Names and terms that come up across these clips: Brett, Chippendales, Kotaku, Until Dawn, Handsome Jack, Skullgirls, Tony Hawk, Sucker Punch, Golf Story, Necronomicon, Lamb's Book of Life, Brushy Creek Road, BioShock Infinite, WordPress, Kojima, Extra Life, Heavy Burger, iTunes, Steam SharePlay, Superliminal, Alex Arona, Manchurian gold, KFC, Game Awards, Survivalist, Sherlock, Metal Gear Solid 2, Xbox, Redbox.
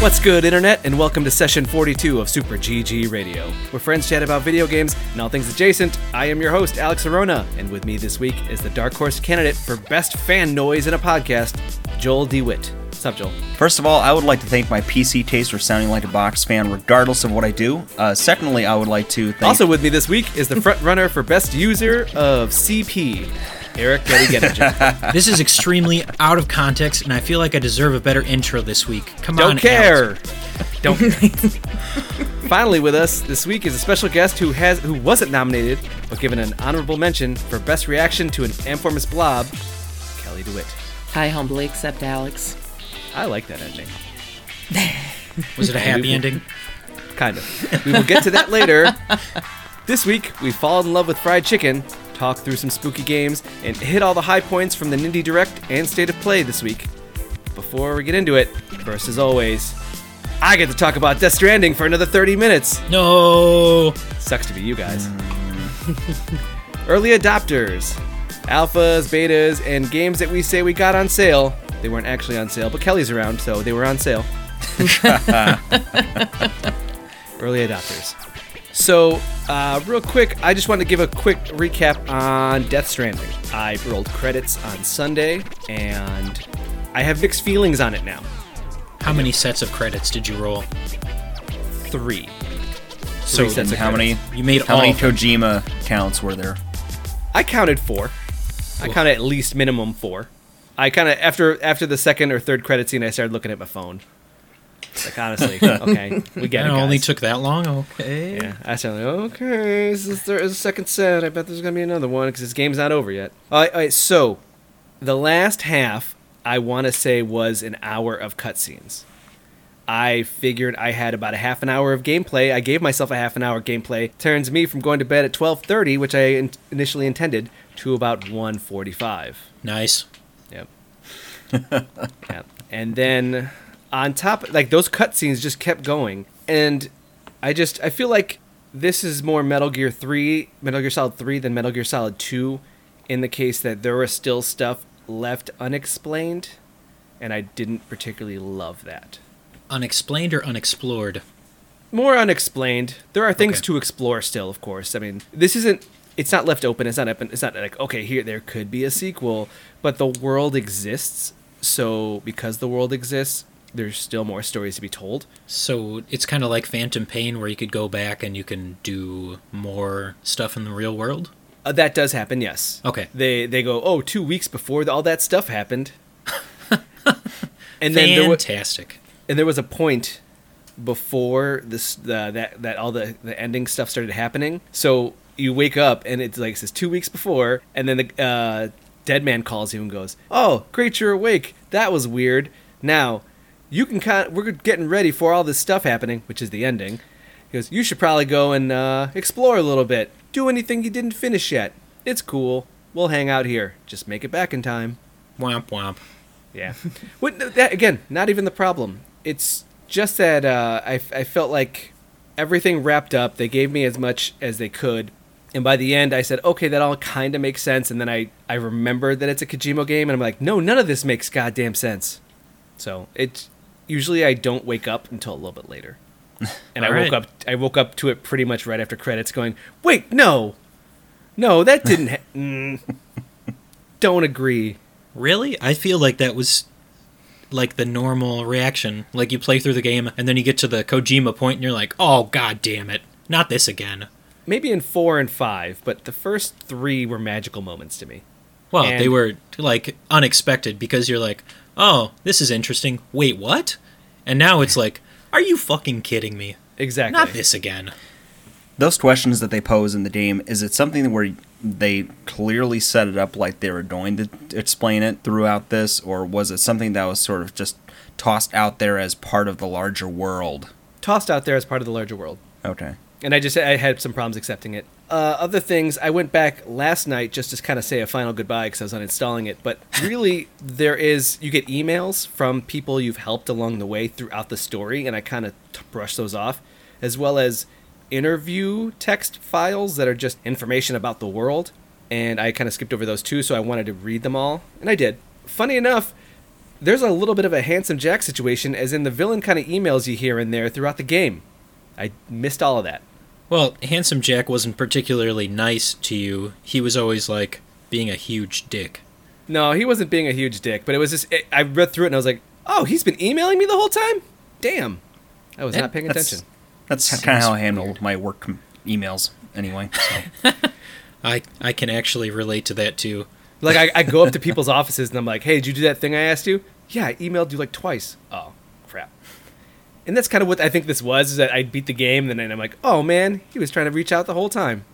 What's good, Internet, and welcome to Session 42 of Super GG Radio, where friends chat about video games and all things adjacent. I am your host, Alex Arona, and with me this week is the Dark Horse candidate for Best Fan Noise in a Podcast, Joel DeWitt. What's up, Joel? First of all, I would like to thank my PC taste for sounding like a box fan regardless of what I do. Secondly, I would like to thank... Also with me this week is the frontrunner for Best User of CP, Eric Getty-Gettinger. This is extremely out of context, and I feel like I deserve a better intro this week. Don't care. Finally with us this week is a special guest who wasn't nominated, but given an honorable mention for Best Reaction to an Amorphous Blob, Kelly DeWitt. I humbly accept, Alex. I like that ending. Was it a happy ending? Kind of. We will get to that later. This week, we fall in love with fried chicken, talk through some spooky games, and hit all the high points from the Nindie Direct and State of Play this week. Before we get into it, first as always, I get to talk about Death Stranding for another 30 minutes. No! Sucks to be you guys. Early adopters, alphas, betas, and games that we say we got on sale. They weren't actually on sale, but Kelly's around, so they were on sale. Early adopters. So, real quick, I just wanted to give a quick recap on Death Stranding. I rolled credits on Sunday, and I have mixed feelings on it now. How many sets of credits did you roll? Three. So sets of how credits. Many? You made how all many Kojima counts were there? I counted four. Ooh. I counted at least minimum four. I kind of, after the second or third credit scene, I started looking at my phone. Like, honestly, okay, we get it, guys. It only took that long? Okay. Yeah, I started like, okay, this is the second set. I bet there's going to be another one because this game's not over yet. All right, so the last half, I want to say, was an hour of cutscenes. I figured I had about a half an hour of gameplay. I gave myself a half an hour gameplay. Turns me from going to bed at 12:30, which I initially intended, to about 1:45. Nice. Yep. Yep. And then on top, like, those cutscenes just kept going, and I feel like this is more Metal Gear Solid 3 than Metal Gear Solid 2, in the case that there was still stuff left unexplained, and I didn't particularly love that. Unexplained or unexplored? More unexplained. There are things to explore still, of course. I mean, this isn't. It's not left open. It's not like, okay, here, there could be a sequel, but the world exists. So because the world exists, there's still more stories to be told. So it's kind of like Phantom Pain, where you could go back and you can do more stuff in the real world? That does happen, yes. Okay. They go, 2 weeks before all that stuff happened. And then fantastic. And there was a point before this that all the ending stuff started happening. So you wake up, and it's like, it says 2 weeks before, and then the dead man calls you and goes, "Oh, great, you're awake. That was weird. Now, we're getting ready for all this stuff happening," which is the ending. He goes, "You should probably go and explore a little bit. Do anything you didn't finish yet. It's cool. We'll hang out here. Just make it back in time." Womp womp. Yeah. That, again, not even the problem. It's just that I felt like everything wrapped up. They gave me as much as they could. And by the end, I said, okay, that all kind of makes sense. And then I remembered that it's a Kojima game, and I'm like, no, none of this makes goddamn sense. So usually I don't wake up until a little bit later. And I woke up to it pretty much right after credits going, wait, no, that didn't don't agree. Really? I feel like that was like the normal reaction. Like, you play through the game, and then you get to the Kojima point, and you're like, oh, god damn it, not this again. Maybe in 4 and 5, but the first 3 were magical moments to me. Well, and they were, like, unexpected, because you're like, oh, this is interesting. Wait, what? And now it's like, are you fucking kidding me? Exactly. Not this again. Those questions that they pose in the game, is it something where they clearly set it up like they were going to explain it throughout this, or was it something that was sort of just tossed out there as part of the larger world? Tossed out there as part of the larger world. Okay. And I had some problems accepting it. Other things, I went back last night just to kind of say a final goodbye because I was uninstalling it. But really, you get emails from people you've helped along the way throughout the story, and I kind of brushed those off, as well as interview text files that are just information about the world, and I kind of skipped over those too, so I wanted to read them all, and I did. Funny enough, there's a little bit of a Handsome Jack situation, as in the villain kind of emails you here and there throughout the game. I missed all of that. Well, Handsome Jack wasn't particularly nice to you. He was always, like, being a huge dick. No, he wasn't being a huge dick, but it was just, I read through it and I was like, oh, he's been emailing me the whole time? Damn. I was not paying attention. That's kind of how I handle my work emails anyway. So. I can actually relate to that, too. Like, I go up to people's offices and I'm like, hey, did you do that thing I asked you? Yeah, I emailed you like twice. Oh, crap. And that's kind of what I think this was, is that I beat the game, and then I'm like, oh, man, he was trying to reach out the whole time.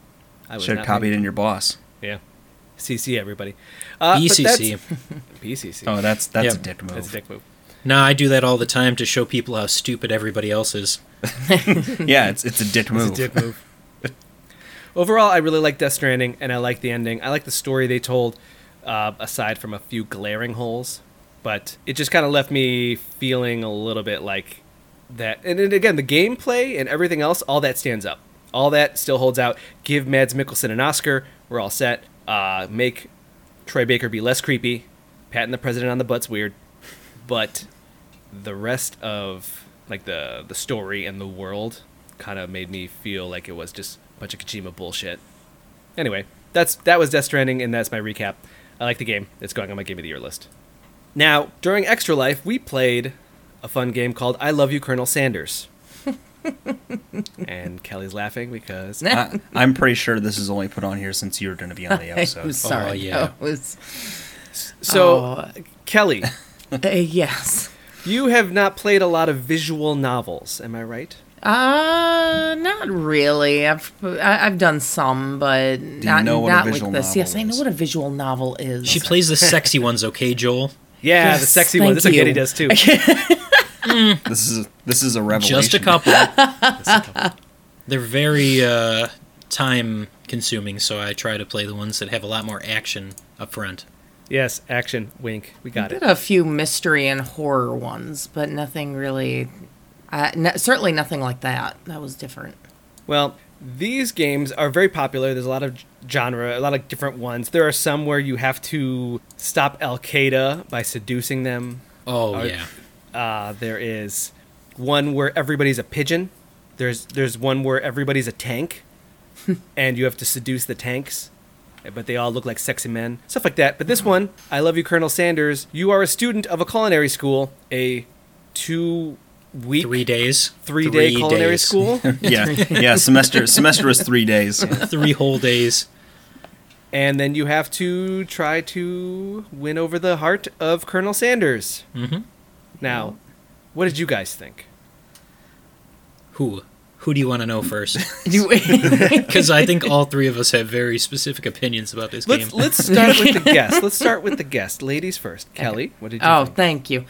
I should have copied in your boss. Yeah. CC everybody. BCC. BCC. Oh, that's a dick move. That's a dick move. No, I do that all the time to show people how stupid everybody else is. Yeah, it's a dick move. It's a dick move. Overall, I really like Death Stranding, and I like the ending. I like the story they told, aside from a few glaring holes. But it just kind of left me feeling a little bit like that. And then again, the gameplay and everything else, all that stands up. All that still holds out. Give Mads Mikkelsen an Oscar. We're all set. Make Troy Baker be less creepy. Patting the president on the butt's weird. But the rest of like the story and the world kind of made me feel like it was just a bunch of Kojima bullshit. Anyway, that was Death Stranding, and that's my recap. I like the game. It's going on my Game of the Year list. Now, during Extra Life, we played a fun game called I Love You, Colonel Sanders. And Kelly's laughing because... I'm pretty sure this is only put on here since you're going to be on the episode. I'm sorry. Oh, yeah. Kelly... yes. You have not played a lot of visual novels, am I right? Not really. I've done some, but not like this. Yes, I know what a visual novel is. She plays the sexy ones, okay, Joel? Yeah, yes, the sexy ones. That's what Getty does too. This is a revelation. Just a couple. They're very time consuming, so I try to play the ones that have a lot more action up front. Yes, action, wink, we got it. Did a few mystery and horror ones, but nothing really, certainly nothing like that. That was different. Well, these games are very popular. There's a lot of genre, a lot of different ones. There are some where you have to stop Al-Qaeda by seducing them. Oh, yeah. There is one where everybody's a pigeon. There's one where everybody's a tank, and you have to seduce the tanks. But they all look like sexy men, stuff like that. But this one, I Love You, Colonel Sanders, you are a student of a culinary school, a 2-week... 3 days. Three-day culinary days. School. yeah, semester is 3 days. Yeah. 3 whole days. And then you have to try to win over the heart of Colonel Sanders. Mm-hmm. Now, what did you guys think? Who do you want to know first? Because I think all three of us have very specific opinions about this game. Let's start with the guest. Ladies first. Kelly, what did you think? Oh, thank you.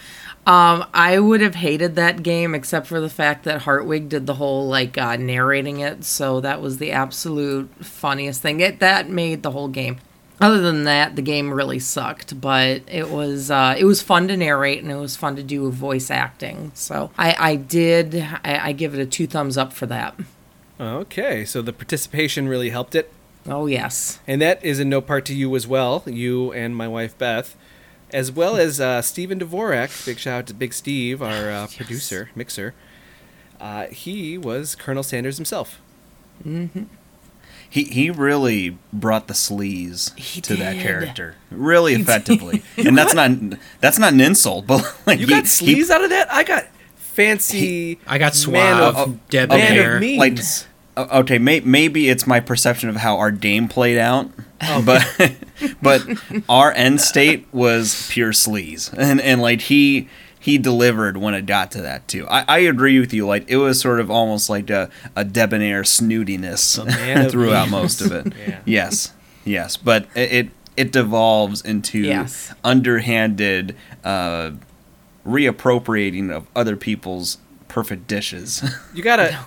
I would have hated that game except for the fact that Hartwig did the whole narrating it. So that was the absolute funniest thing. That made the whole game. Other than that, the game really sucked, but it was fun to narrate, and it was fun to do voice acting. So I give it a 2 thumbs up for that. Okay, so the participation really helped it. Oh, yes. And that is in no part to you as well, you and my wife Beth, as well as Stephen Dvorak. Big shout out to Big Steve, our producer, mixer. He was Colonel Sanders himself. Mm-hmm. He really brought the sleaze to that character, really effectively, and that's not an insult. But you got sleaze out of that. I got fancy. I got suave, debonair. Man of means. Okay, maybe it's my perception of how our game played out, but our end state was pure sleaze, and he delivered when it got to that, too. I agree with you. It was sort of almost like a debonair snootiness throughout most of it. Yeah. Yes. But it devolves into underhanded reappropriating of other people's perfect dishes. You gotta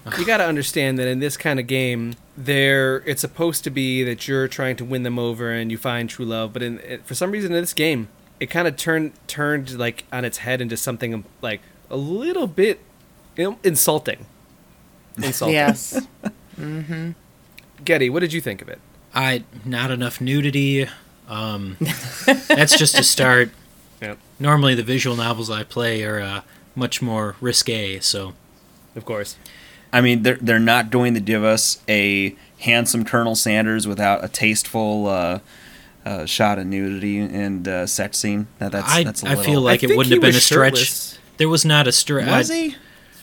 understand that in this kind of game, it's supposed to be that you're trying to win them over and you find true love. But for some reason in this game, it kind of turned like on its head into something like a little bit insulting. Yes. Mm-hmm. Getty, what did you think of it? Not enough nudity. That's just a start. Yep. Normally the visual novels I play are much more risque, so... Of course. I mean, they're not going to give us a handsome Colonel Sanders without a tasteful shot of nudity and sex scene. That's a little... I feel like it wouldn't have been a stretch. There was not a stretch. Was he?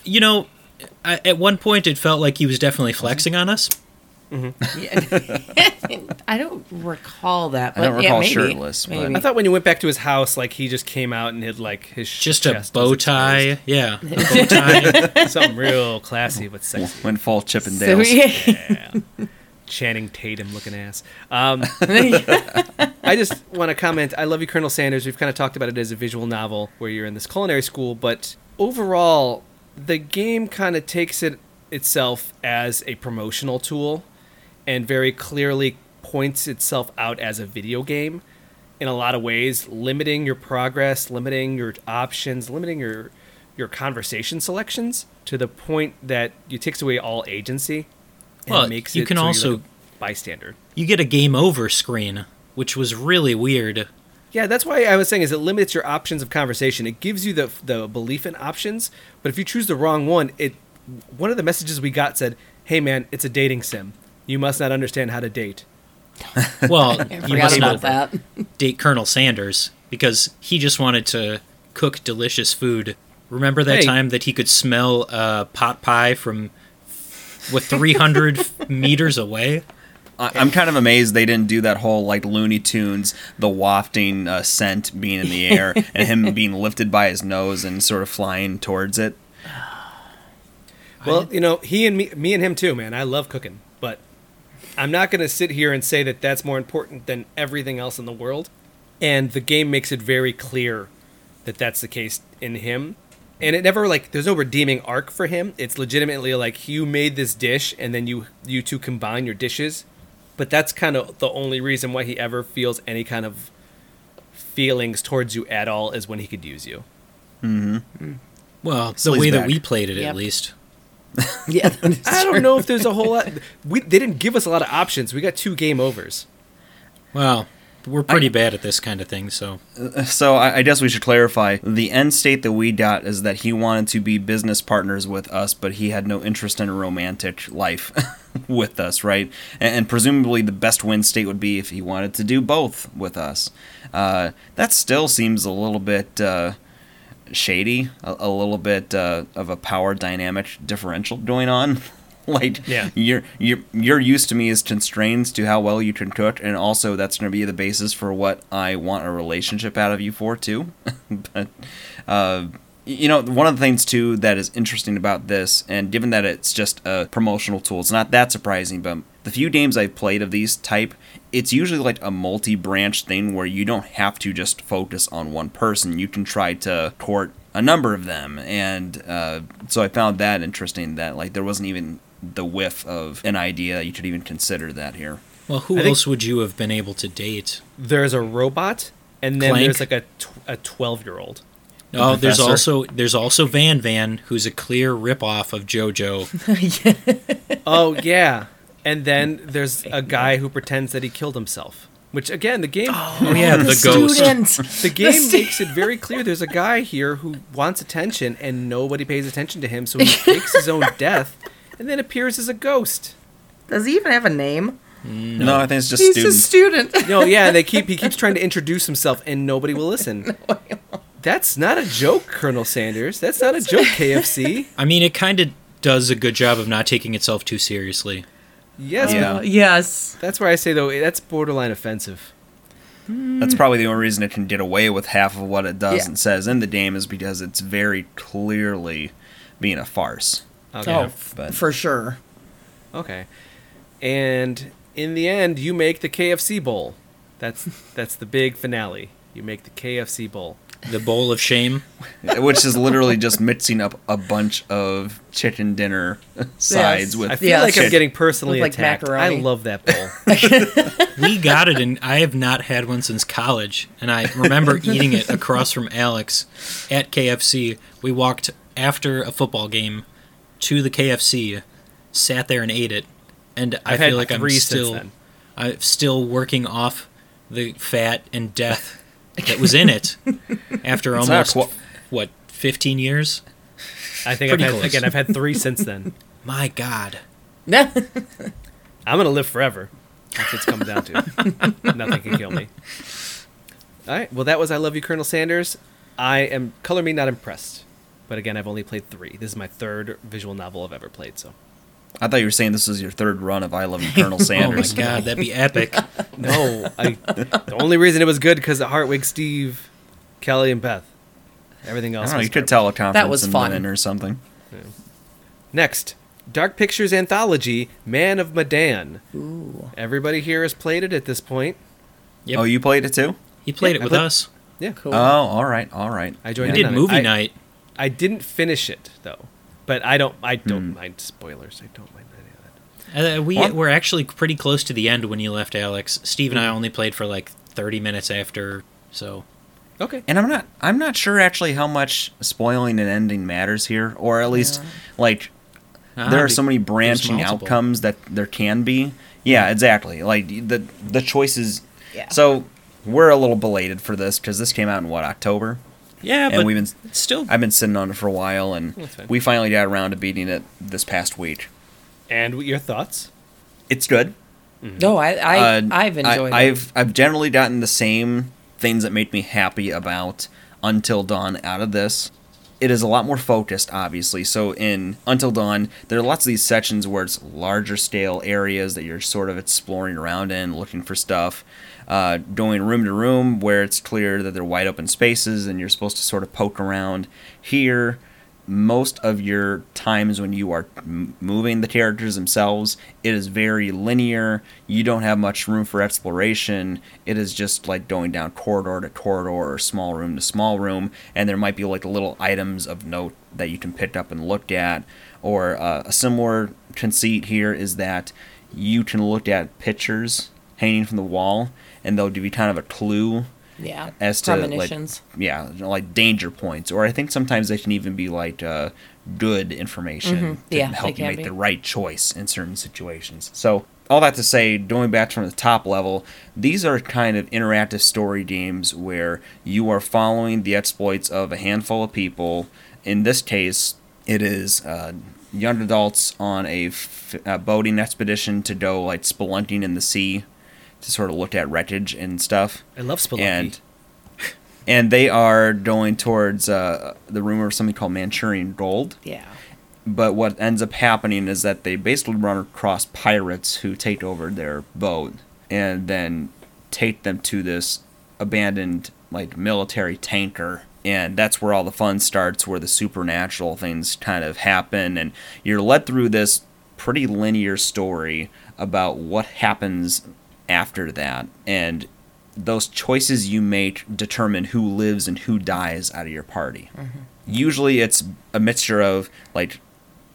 You know, at one point it felt like he was definitely flexing on us. Mm-hmm. Yeah. I don't recall that. But I don't recall shirtless. But I thought when you went back to his house, like he just came out and had like his chest a bow tie. Yeah, a bow tie. Something real classy but sexy. Went full Chippendales. So, yeah. Channing Tatum looking ass. I just want to comment. I Love You, Colonel Sanders. We've kind of talked about it as a visual novel where you're in this culinary school, but overall, the game kind of takes itself as a promotional tool. And very clearly points itself out as a video game in a lot of ways, limiting your progress, limiting your options, limiting your conversation selections to the point that it takes away all agency. And well, makes you can also like a bystander. You get a game over screen, which was really weird. Yeah, that's why I was saying is it limits your options of conversation. It gives you the belief in options, but if you choose the wrong one, one of the messages we got said, "Hey man, it's a dating sim. You must not understand how to date." Well, you must not date Colonel Sanders because he just wanted to cook delicious food. Remember that time that he could smell pot pie from 300 meters away? I'm kind of amazed they didn't do that whole like Looney Tunes, the wafting scent being in the air and him being lifted by his nose and sort of flying towards it. Well, you know, he and me and him too, man. I love cooking. But I'm not going to sit here and say that that's more important than everything else in the world. And the game makes it very clear that that's the case in him. And it never, like, there's no redeeming arc for him. It's legitimately like you made this dish and then you two combine your dishes. But that's kind of the only reason why he ever feels any kind of feelings towards you at all is when he could use you. Mm-hmm. Well, the way that we played it, at least. Yeah, I don't know if there's a whole lot. They didn't give us a lot of options. We got two game overs. Well, we're pretty bad at this kind of thing, so. So I guess we should clarify. The end state that we got is that he wanted to be business partners with us, but he had no interest in a romantic life with us, right? And presumably the best win state would be if he wanted to do both with us. That still seems a little bit... shady, a little bit of a power dynamic differential going on. Like, yeah. You're used to me as constraints to how well you can cook, and also that's going to be the basis for what I want a relationship out of you for, too. But, you know, one of the things, too, that is interesting about this, and given that it's just a promotional tool, it's not that surprising, but the few games I've played of these type, it's usually like a multi-branch thing where you don't have to just focus on one person. You can try to court a number of them. And so I found that interesting that like there wasn't even the whiff of an idea that you could even consider that here. Well, who else would you have been able to date? There's a robot and then Clank. There's like a 12-year-old. Oh, there's also Van, who's a clear ripoff of JoJo. Yeah. Oh, yeah. And then there's a guy who pretends that he killed himself, which, again, the game... Oh, yeah, the ghost. The game makes it very clear there's a guy here who wants attention, and nobody pays attention to him, so he fakes his own death and then appears as a ghost. Does he even have a name? No, I think it's just student. He's a student. No, yeah, and he keeps trying to introduce himself, and nobody will listen. No, that's not a joke, Colonel Sanders. That's not a joke, KFC. I mean, it kind of does a good job of not taking itself too seriously. Yes. Yeah. Yes. That's where I say, though, that's borderline offensive. That's probably the only reason it can get away with half of what it does and says in the game is because it's very clearly being a farce. Okay. Oh, for sure. Okay. And in the end, you make the KFC bowl. That's the big finale. You make the KFC bowl. The bowl of shame, which is literally just mixing up a bunch of chicken dinner sides with. I feel like I'm getting personally attacked. Macaroni. I love that bowl. We got it, and I have not had one since college. And I remember eating it across from Alex at KFC. We walked after a football game to the KFC, sat there and ate it, and I feel like I'm still working off the fat and death that was in it after almost 15 years. I think I've had 3 since then. My God. I'm gonna live forever. That's what it's coming down to. Nothing can kill me. All right. Well, that was I Love You, Colonel Sanders. Color me not impressed. But again, I've only played 3. This is my 3rd visual novel I've ever played. So, I thought you were saying this was your 3rd run of I Love You, Colonel Sanders. Oh my God, that'd be epic. No, the only reason it was good because of Hartwig, Steve, Kelly, and Beth. Everything else. I don't know, you could tell a conference that was in London or something. Yeah. Next, Dark Pictures Anthology: Man of Medan. Ooh. Everybody here has played it at this point. Yep. Oh, you played it too? He played it with us. Yeah, cool. Oh, all right. I joined. We did movie night. I didn't finish it though, but I don't mind spoilers. I don't mind any of that. We were actually pretty close to the end when you left, Alex. Steve and I only played for like 30 minutes after, so. Okay. And I'm not sure actually how much spoiling and ending matters here, or at least there are so many branching outcomes that there can be. Yeah, exactly. Like the choices. Yeah. So we're a little belated for this because this came out in October. Yeah, and I've been sitting on it for a while, and we finally got around to beating it this past week. And your thoughts? It's good. Mm-hmm. No, I've enjoyed it. I've generally gotten the same things that make me happy about Until Dawn out of this. It is a lot more focused, obviously. So in Until Dawn, there are lots of these sections where it's larger scale areas that you're sort of exploring around in, looking for stuff. Going room to room where it's clear that they're wide open spaces and you're supposed to sort of poke around. Here, most of your times when you are moving the characters themselves, it is very linear. You don't have much room for exploration. It is just like going down corridor to corridor or small room to small room, and there might be like little items of note that you can pick up and look at. Or a similar conceit here is that you can look at pictures hanging from the wall, and they'll give you kind of a clue as to premonitions. Like danger points, or I think sometimes they can even be like good information to help you make the right choice in certain situations. So all that to say, going back from the top level, these are kind of interactive story games where you are following the exploits of a handful of people. In this case, it is young adults on a boating expedition to go like spelunking in the sea, to sort of look at wreckage and stuff. I love spelunking. And they are going towards the rumor of something called Manchurian Gold. Yeah. But what ends up happening is that they basically run across pirates who take over their boat and then take them to this abandoned military tanker. And that's where all the fun starts, where the supernatural things kind of happen. And you're led through this pretty linear story about what happens after that, and those choices you make determine who lives and who dies out of your party. Mm-hmm. Usually it's a mixture of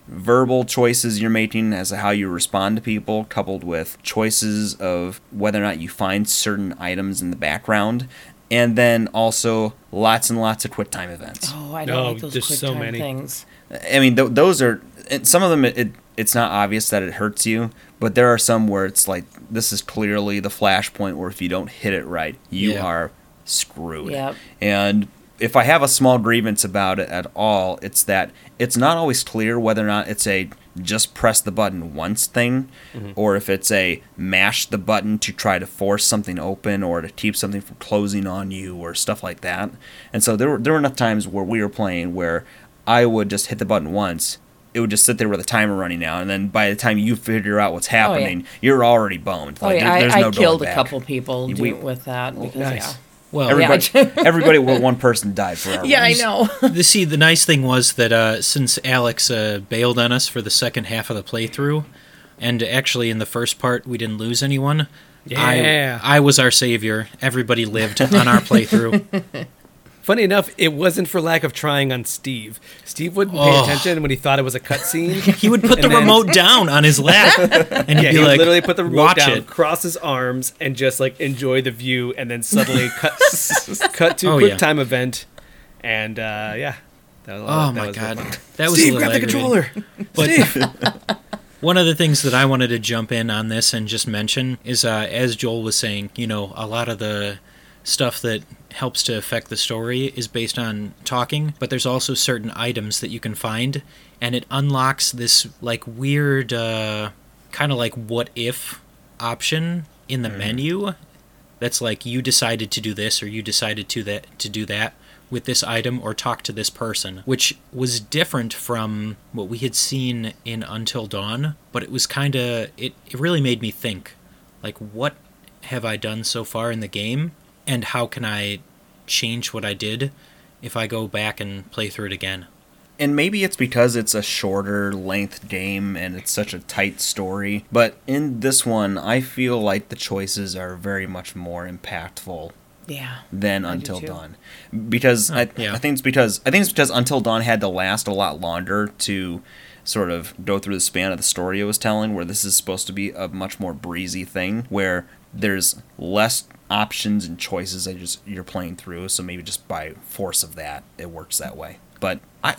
verbal choices you're making as to how you respond to people, coupled with choices of whether or not you find certain items in the background, and then also lots and lots of quick time events. Oh, I don't like those quick so time many things. I mean, those are, and some of them it's not obvious that it hurts you, but there are some where it's like, this is clearly the flashpoint where if you don't hit it right, you are screwed. Yep. And if I have a small grievance about it at all, it's that it's not always clear whether or not it's a just press the button once thing, or if it's a mash the button to try to force something open or to keep something from closing on you or stuff like that. And so there were enough times where we were playing where I would just hit the button once, it would just sit there with the timer running out, and then by the time you figure out what's happening, you're already boned. I killed a couple people with that. Because, well, everybody but one person died for our rooms. I know. The nice thing was that since Alex bailed on us for the second half of the playthrough, and actually in the first part we didn't lose anyone, I was our savior. Everybody lived on our playthrough. Funny enough, it wasn't for lack of trying on Steve. Steve wouldn't pay attention when he thought it was a cutscene. He would put the remote down on his lap. And he'd he would literally put the remote down, cross his arms, and just enjoy the view, and then suddenly cut to a quick time event. And that was, oh, that my was God. That was Steve, grab the controller. But One of the things that I wanted to jump in on this and just mention is, as Joel was saying, you know, a lot of the stuff that helps to affect the story is based on talking, but there's also certain items that you can find, and it unlocks this, like, weird, kind of like what-if option in the menu that's like, you decided to do this, or you decided to do that with this item, or talk to this person, which was different from what we had seen in Until Dawn, but it was kind of, it really made me think, like, what have I done so far in the game, and how can I change what I did if I go back and play through it again? And maybe it's because it's a shorter length game and it's such a tight story, but in this one, I feel like the choices are very much more impactful. Yeah. Than Until Dawn, because I think it's because Until Dawn had to last a lot longer to sort of go through the span of the story it was telling, where this is supposed to be a much more breezy thing, where there's less options and choices that you're playing through. So maybe just by force of that, it works that way. But I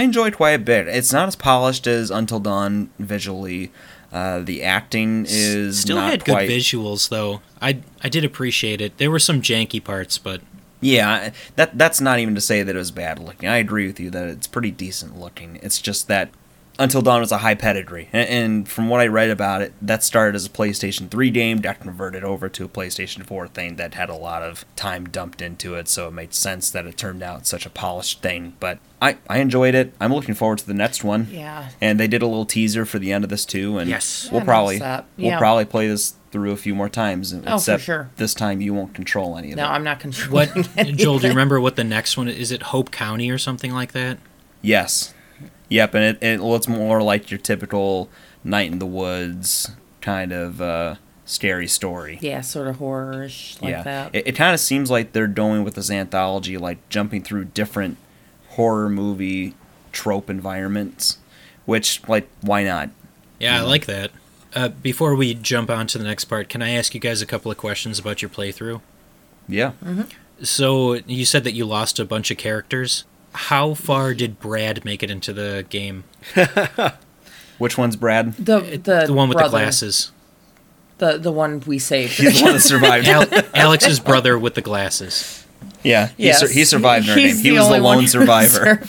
enjoyed quite a bit. It's not as polished as Until Dawn visually. The acting is still not had quite... good visuals, though. I did appreciate it. There were some janky parts, but yeah, that's not even to say that it was bad looking. I agree with you that it's pretty decent looking. It's just that Until Dawn was a high pedigree, and from what I read about it, that started as a PlayStation 3 game, got converted over to a PlayStation 4 thing that had a lot of time dumped into it, so it made sense that it turned out such a polished thing. But I enjoyed it. I'm looking forward to the next one. Yeah. And they did a little teaser for the end of this too, and we'll probably play this through a few more times. Except for sure. This time you won't control any of it. No, I'm not controlling anything. Joel, do you remember what the next one is? Is it Hope County or something like that? Yes. Yep, and it looks more like your typical Night in the Woods kind of scary story. Yeah, sort of horror-ish that. It kind of seems like they're going with this anthology, like jumping through different horror movie trope environments, which, like, why not? Yeah, I like that. Before we jump on to the next part, can I ask you guys a couple of questions about your playthrough? Yeah. Mm-hmm. So you said that you lost a bunch of characters. How far did Brad make it into the game? Which one's Brad? The one with brother. The glasses. The one we saved. He's the one that survived. Alex's brother with the glasses. Yeah, yes. He survived our game. He was the lone survivor.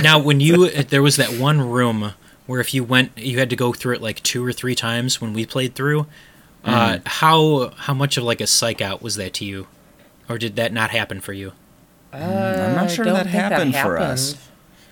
Now, when there was that one room where if you went, you had to go through it like 2 or 3 times when we played through. How much of like a psych out was that to you? Or did that not happen for you? I'm not sure that happened for us.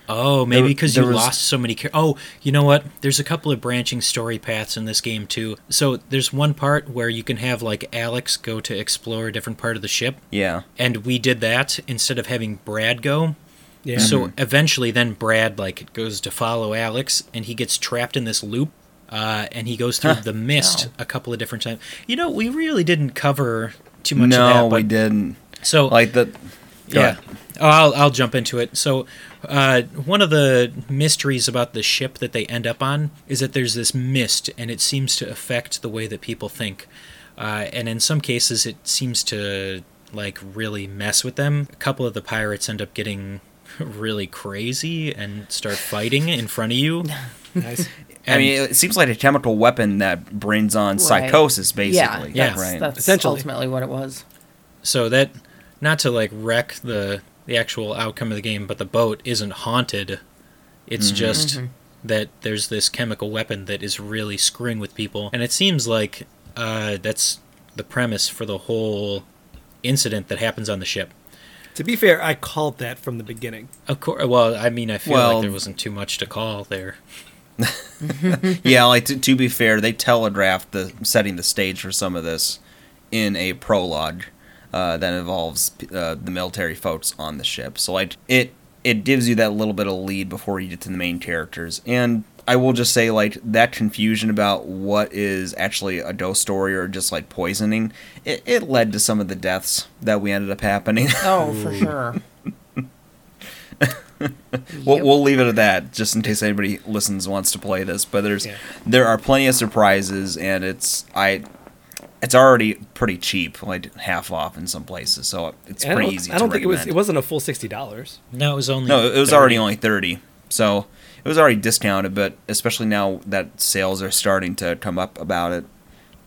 Oh, maybe because you lost so many characters. Oh, you know what? There's a couple of branching story paths in this game, too. So there's one part where you can have, like, Alex go to explore a different part of the ship. Yeah. And we did that instead of having Brad go. Yeah. So eventually then Brad, like, goes to follow Alex, and he gets trapped in this loop. And he goes through the mist a couple of different times. You know, we really didn't cover too much of that. No, we didn't. So... like the... yeah, I'll jump into it. So one of the mysteries about the ship that they end up on is that there's this mist, and it seems to affect the way that people think. And in some cases, it seems to, like, really mess with them. A couple of the pirates end up getting really crazy and start fighting in front of you. Nice. I mean, it seems like a chemical weapon that brings on psychosis, basically. Yeah, that's ultimately what it was. So that... not to, like, wreck the actual outcome of the game, but the boat isn't haunted. It's just that there's this chemical weapon that is really screwing with people. And it seems like that's the premise for the whole incident that happens on the ship. To be fair, I called that from the beginning. Of course. Well, I mean, I feel like there wasn't too much to call there. Yeah, like, to be fair, they telegraphed setting the stage for some of this in a prologue. That involves the military folks on the ship. So like it gives you that little bit of lead before you get to the main characters. And I will just say, like, that confusion about what is actually a ghost story or just like poisoning, it led to some of the deaths that we ended up happening. Oh, for sure. We'll leave it at that, just in case anybody listens and wants to play this. But there are plenty of surprises, and it's already pretty cheap, like half off in some places, so it's pretty easy to recommend. I don't think it wasn't a full $60. No, it was only $30. So it was already discounted, but especially now that sales are starting to come up about it,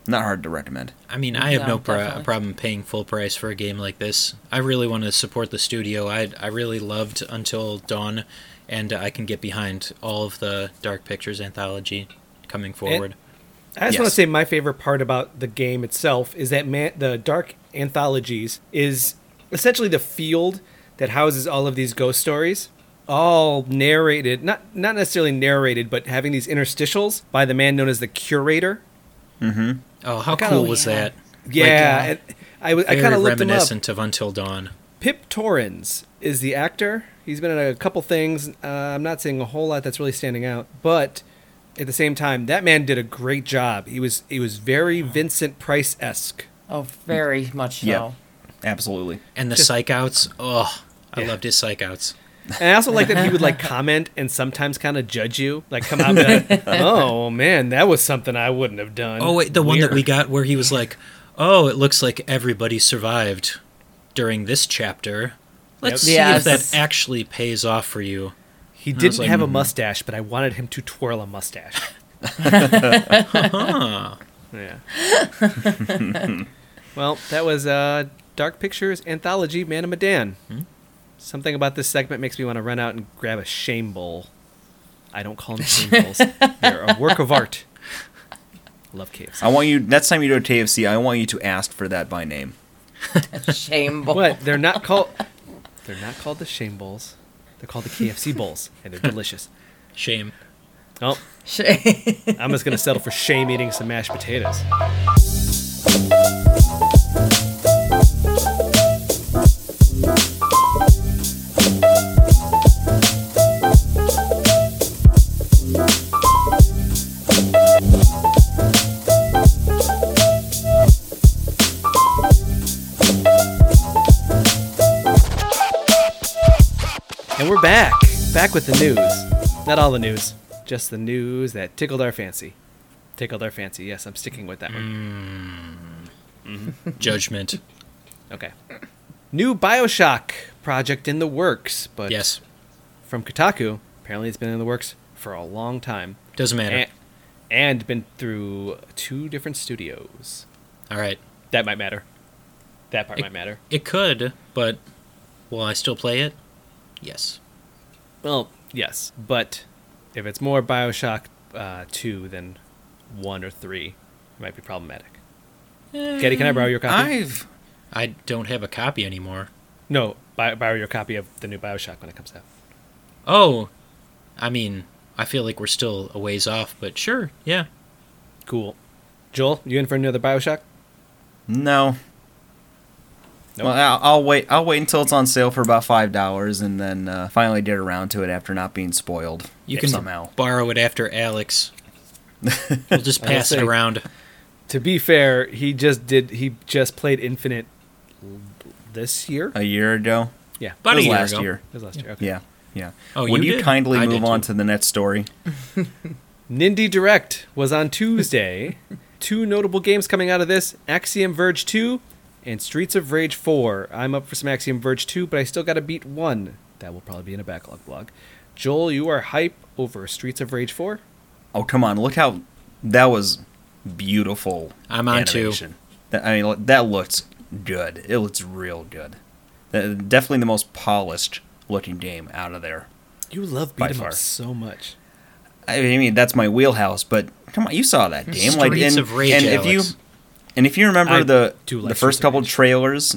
not hard to recommend. I mean, I have no problem paying full price for a game like this. I really want to support the studio. I really loved Until Dawn, and I can get behind all of the Dark Pictures Anthology coming forward. And I just want to say my favorite part about the game itself is that the Dark Anthologies is essentially the field that houses all of these ghost stories, all narrated, not necessarily narrated, but having these interstitials by the man known as the Curator. Mm-hmm. Oh, how cool was that? Yeah. Like, I kind of looked him up. Reminiscent of Until Dawn. Pip Torrens is the actor. He's been in a couple things. I'm not seeing a whole lot that's really standing out. But at the same time, that man did a great job. He was very Vincent Price-esque. Oh, very much so. Yeah, absolutely. And the psych outs. Oh, I loved his psych outs. And I also like that he would, like, comment and sometimes kind of judge you. Like, come out and be like, oh, man, that was something I wouldn't have done. Oh, wait, the one that we got where he was like, oh, it looks like everybody survived during this chapter. Let's see if that actually pays off for you. He didn't have a mustache, but I wanted him to twirl a mustache. Uh-huh. Yeah. Well, that was Dark Pictures Anthology, Man of Medan. Hmm? Something about this segment makes me want to run out and grab a shame bowl. I don't call them shame bowls. They're a work of art. Love KFC. I want you, next time you go to KFC, I want you to ask for that by name. Shame bowl. What? They're not called the shame bowls. They're called the KFC bowls, and they're delicious. Shame. Oh. Shame. I'm just going to settle for shame eating some mashed potatoes. We're back with the news. Not all the news, just the news that tickled our fancy. Tickled our fancy, yes, I'm sticking with that one. Mm-hmm. Judgment. Okay. New BioShock project in the works, but from Kotaku, apparently it's been in the works for a long time. Doesn't matter. And been through 2 different studios. All right. That might matter. That part might matter. It could, but will I still play it? Yes. Well, yes, but if it's more BioShock 2 than 1 or 3, it might be problematic. Getty, can I borrow your copy? I don't have a copy anymore. No, borrow your copy of the new BioShock when it comes out. Oh, I mean, I feel like we're still a ways off, but sure, yeah. Cool. Joel, you in for another BioShock? No. Nope. Well, I'll wait until it's on sale for about $5, and then finally get around to it after not being spoiled. You can somehow borrow it after Alex. We'll just pass it around. To be fair, he just played Infinite this year, a year ago. Yeah, about a year last ago. Year. It was last year. Okay. Yeah. Oh, would you kindly move on to the next story? Nindie Direct was on Tuesday. 2 notable games coming out of this: Axiom Verge 2. And Streets of Rage 4. I'm up for some Axiom Verge 2, but I still got to beat 1. That will probably be in a backlog blog. Joel, you are hype over Streets of Rage 4? Oh, come on. Look how that was beautiful. I'm on animation. 2. That looks good. It looks real good. Definitely the most polished looking game out of there. You love beat-em-ups so much. I mean, that's my wheelhouse, but come on. You saw that game. Streets of Rage, Alex. And if you remember the first couple trailers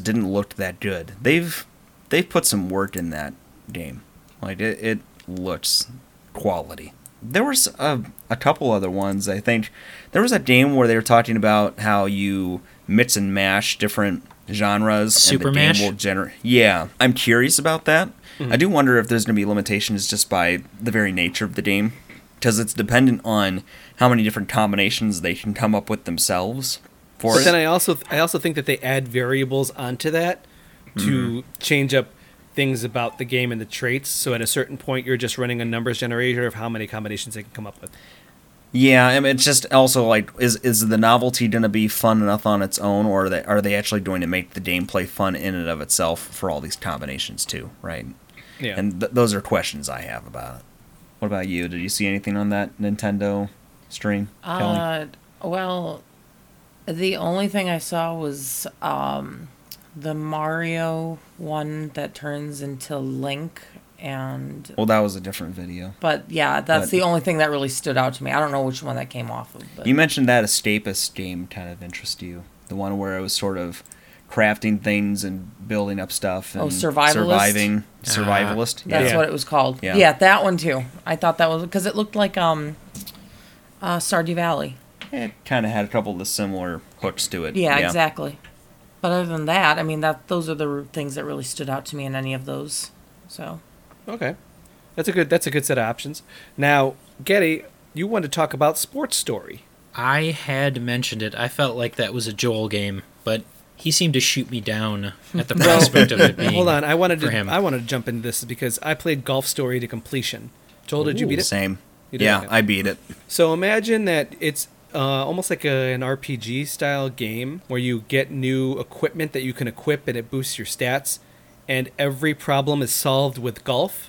didn't look that good. They've put some work in that game. Like it looks quality. There was a couple other ones, I think. There was a game where they were talking about how you mix and mash different genres. Super and the mash? Game will yeah. I'm curious about that. Mm-hmm. I do wonder if there's going to be limitations just by the very nature of the game. Because it's dependent on how many different combinations they can come up with themselves. But then I also think that they add variables onto that to change up things about the game and the traits. So at a certain point, you're just running a numbers generator of how many combinations they can come up with. Yeah, I mean, it's just also like, is the novelty going to be fun enough on its own, or are they actually going to make the gameplay fun in and of itself for all these combinations too, right? Yeah. And those are questions I have about it. What about you? Did you see anything on that Nintendo stream, Kelly? Well, the only thing I saw was the Mario one that turns into Link. And well, that was a different video. But yeah, that's the only thing that really stood out to me. I don't know which one that came off of. But. You mentioned that escapist game kind of interests you. The one where it was sort of crafting things and building up stuff. And Survivalist. Survivalist. Yeah. That's what it was called. Yeah. Yeah, that one too. I thought that was, because it looked like Stardew Valley. It kind of had a couple of the similar hooks to it. Yeah, exactly. But other than that, I mean, those are the things that really stood out to me in any of those. So. Okay, that's a good set of options. Now, Getty, you wanted to talk about Sports Story. I had mentioned it. I felt like that was a Joel game, but he seemed to shoot me down at the prospect of it being. Hold on, I wanted to jump into this because I played Golf Story to completion. Joel, did you beat it? Same. Yeah, I beat it. So imagine that it's almost like an RPG style game where you get new equipment that you can equip and it boosts your stats. And every problem is solved with golf,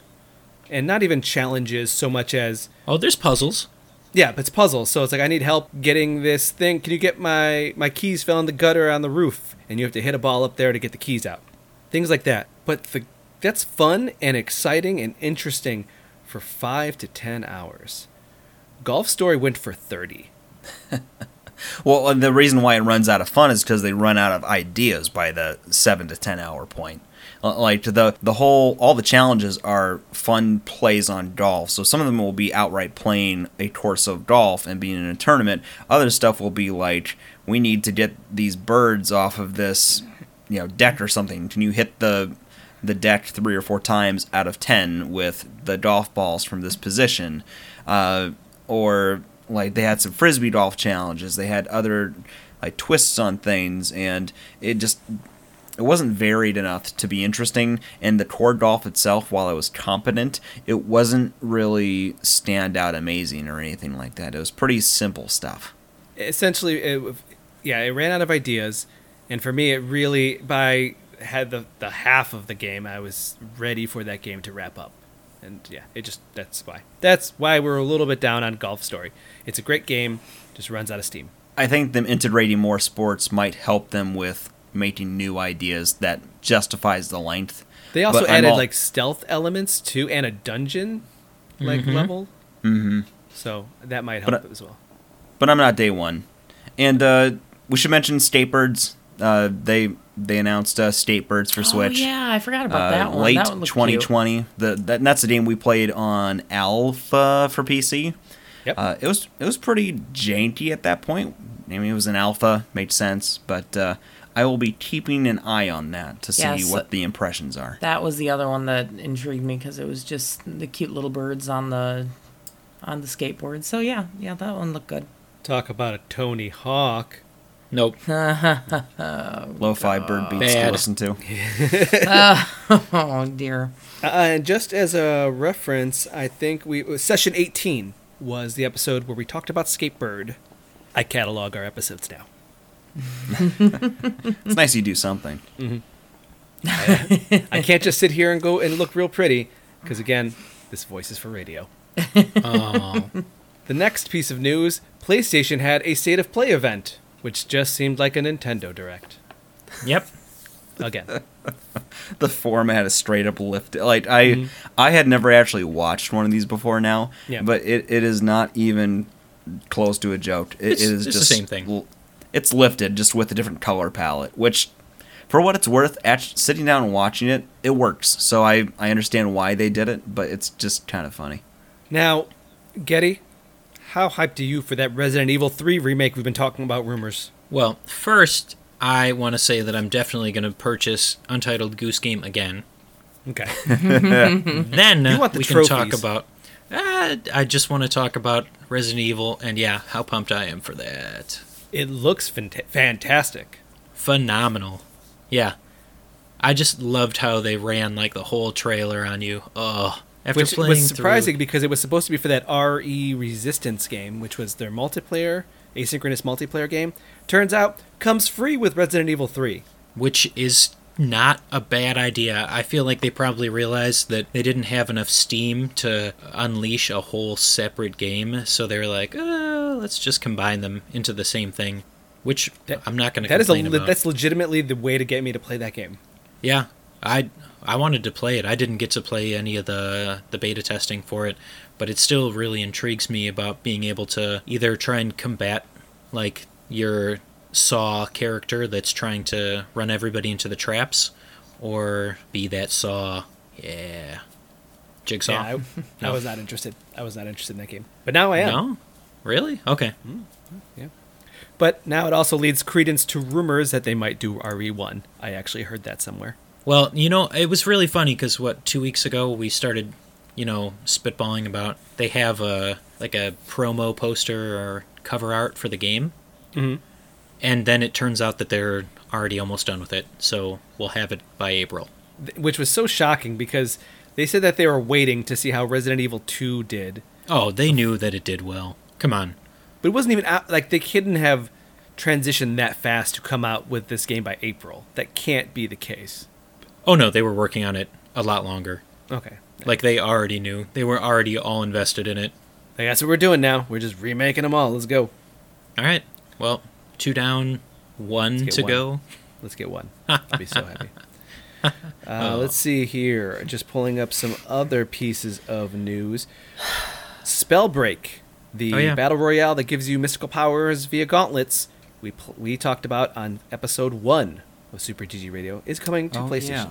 and not even challenges so much as... Oh, there's puzzles. Yeah, but it's puzzles. So it's like, I need help getting this thing. Can you get my keys fell in the gutter on the roof? And you have to hit a ball up there to get the keys out. Things like that. But that's fun and exciting and interesting for 5 to 10 hours. Golf Story went for 30. Well, the reason why it runs out of fun is because they run out of ideas by the 7 to 10 hour point. Like all the challenges are fun plays on golf. So some of them will be outright playing a course of golf and being in a tournament. Other stuff will be like, we need to get these birds off of this, deck or something. Can you hit the deck 3 or 4 times out of 10 with the golf balls from this position? Or like they had some frisbee golf challenges. They had other like twists on things, and it wasn't varied enough to be interesting, and the core golf itself, while it was competent, it wasn't really standout amazing or anything like that. It was pretty simple stuff. Essentially, it ran out of ideas, and for me, it really, had the half of the game, I was ready for that game to wrap up. And yeah, that's why we're a little bit down on Golf Story. It's a great game, just runs out of steam. I think them integrating more sports might help them with making new ideas that justifies the length. They also added like stealth elements too, and a dungeon like level. Mm-hmm. So that might help as well. But I'm not day one. And we should mention Statebird's. They announced Statebird's for Switch. Yeah, I forgot about that one. Late that one 2020. Cute. That's the game we played on Alpha for PC. Yep. It was pretty janky at that point. I mean, it was an alpha, made sense, but I will be keeping an eye on that to see what the impressions are. That was the other one that intrigued me because it was just the cute little birds on the skateboard. So yeah, that one looked good. Talk about a Tony Hawk. Nope. Lo-fi bird beats to listen to. Oh dear. And just as a reference, I think session 18 was the episode where we talked about Skatebird. I catalog our episodes now. It's nice you do something. Mm-hmm. I can't just sit here and go and look real pretty, because again, this voice is for radio. Oh. The next piece of news, PlayStation had a State of Play event, which just seemed like a Nintendo Direct. Yep. Again. The format is straight up lifted. Like I had never actually watched one of these before now, but it is not even close to a joke. It's just the same thing. It's lifted, just with a different color palette, which, for what it's worth, sitting down and watching it, it works. So I understand why they did it, but it's just kind of funny. Now, Getty, how hyped are you for that Resident Evil 3 remake we've been talking about rumors? Well, first, I want to say that I'm definitely going to purchase Untitled Goose Game again. Okay. Then we can talk about... I just want to talk about Resident Evil, and yeah, how pumped I am for that. It looks fantastic. Phenomenal. Yeah. I just loved how they ran like the whole trailer on you. Oh, which was surprising because it was supposed to be for that RE Resistance game, which was their asynchronous multiplayer game. Turns out, comes free with Resident Evil 3. Which is not a bad idea. I feel like they probably realized that they didn't have enough steam to unleash a whole separate game, so they were like, let's just combine them into the same thing, which I'm not going to complain about. That's legitimately the way to get me to play that game. Yeah, I wanted to play it. I didn't get to play any of the beta testing for it, but it still really intrigues me about being able to either try and combat, like, your Saw character that's trying to run everybody into the traps, or be that Saw. Yeah. Jigsaw. Yeah, I was not interested. I was not interested in that game. But now I am. No? Really? Okay. Yeah. But now it also leads credence to rumors that they might do RE1. I actually heard that somewhere. Well, you know, it was really funny because, 2 weeks ago we started, spitballing about they have a promo poster or cover art for the game. Mm-hmm. And then it turns out that they're already almost done with it, so we'll have it by April. Which was so shocking because they said that they were waiting to see how Resident Evil 2 did. Oh, they knew that it did well. Come on. But it wasn't even out, like, they couldn't have transitioned that fast to come out with this game by April. That can't be the case. Oh, no, they were working on it a lot longer. Okay. Like, they already knew. They were already all invested in it. Like, that's what we're doing now. We're just remaking them all. Let's go. All right. Well... 2 down, 1 to go. Let's get 1. I'll be so happy. Let's see here. Just pulling up some other pieces of news. Spellbreak, the battle royale that gives you mystical powers via gauntlets, we talked about on episode 1 of Super GG Radio, is coming to PlayStation. Yeah.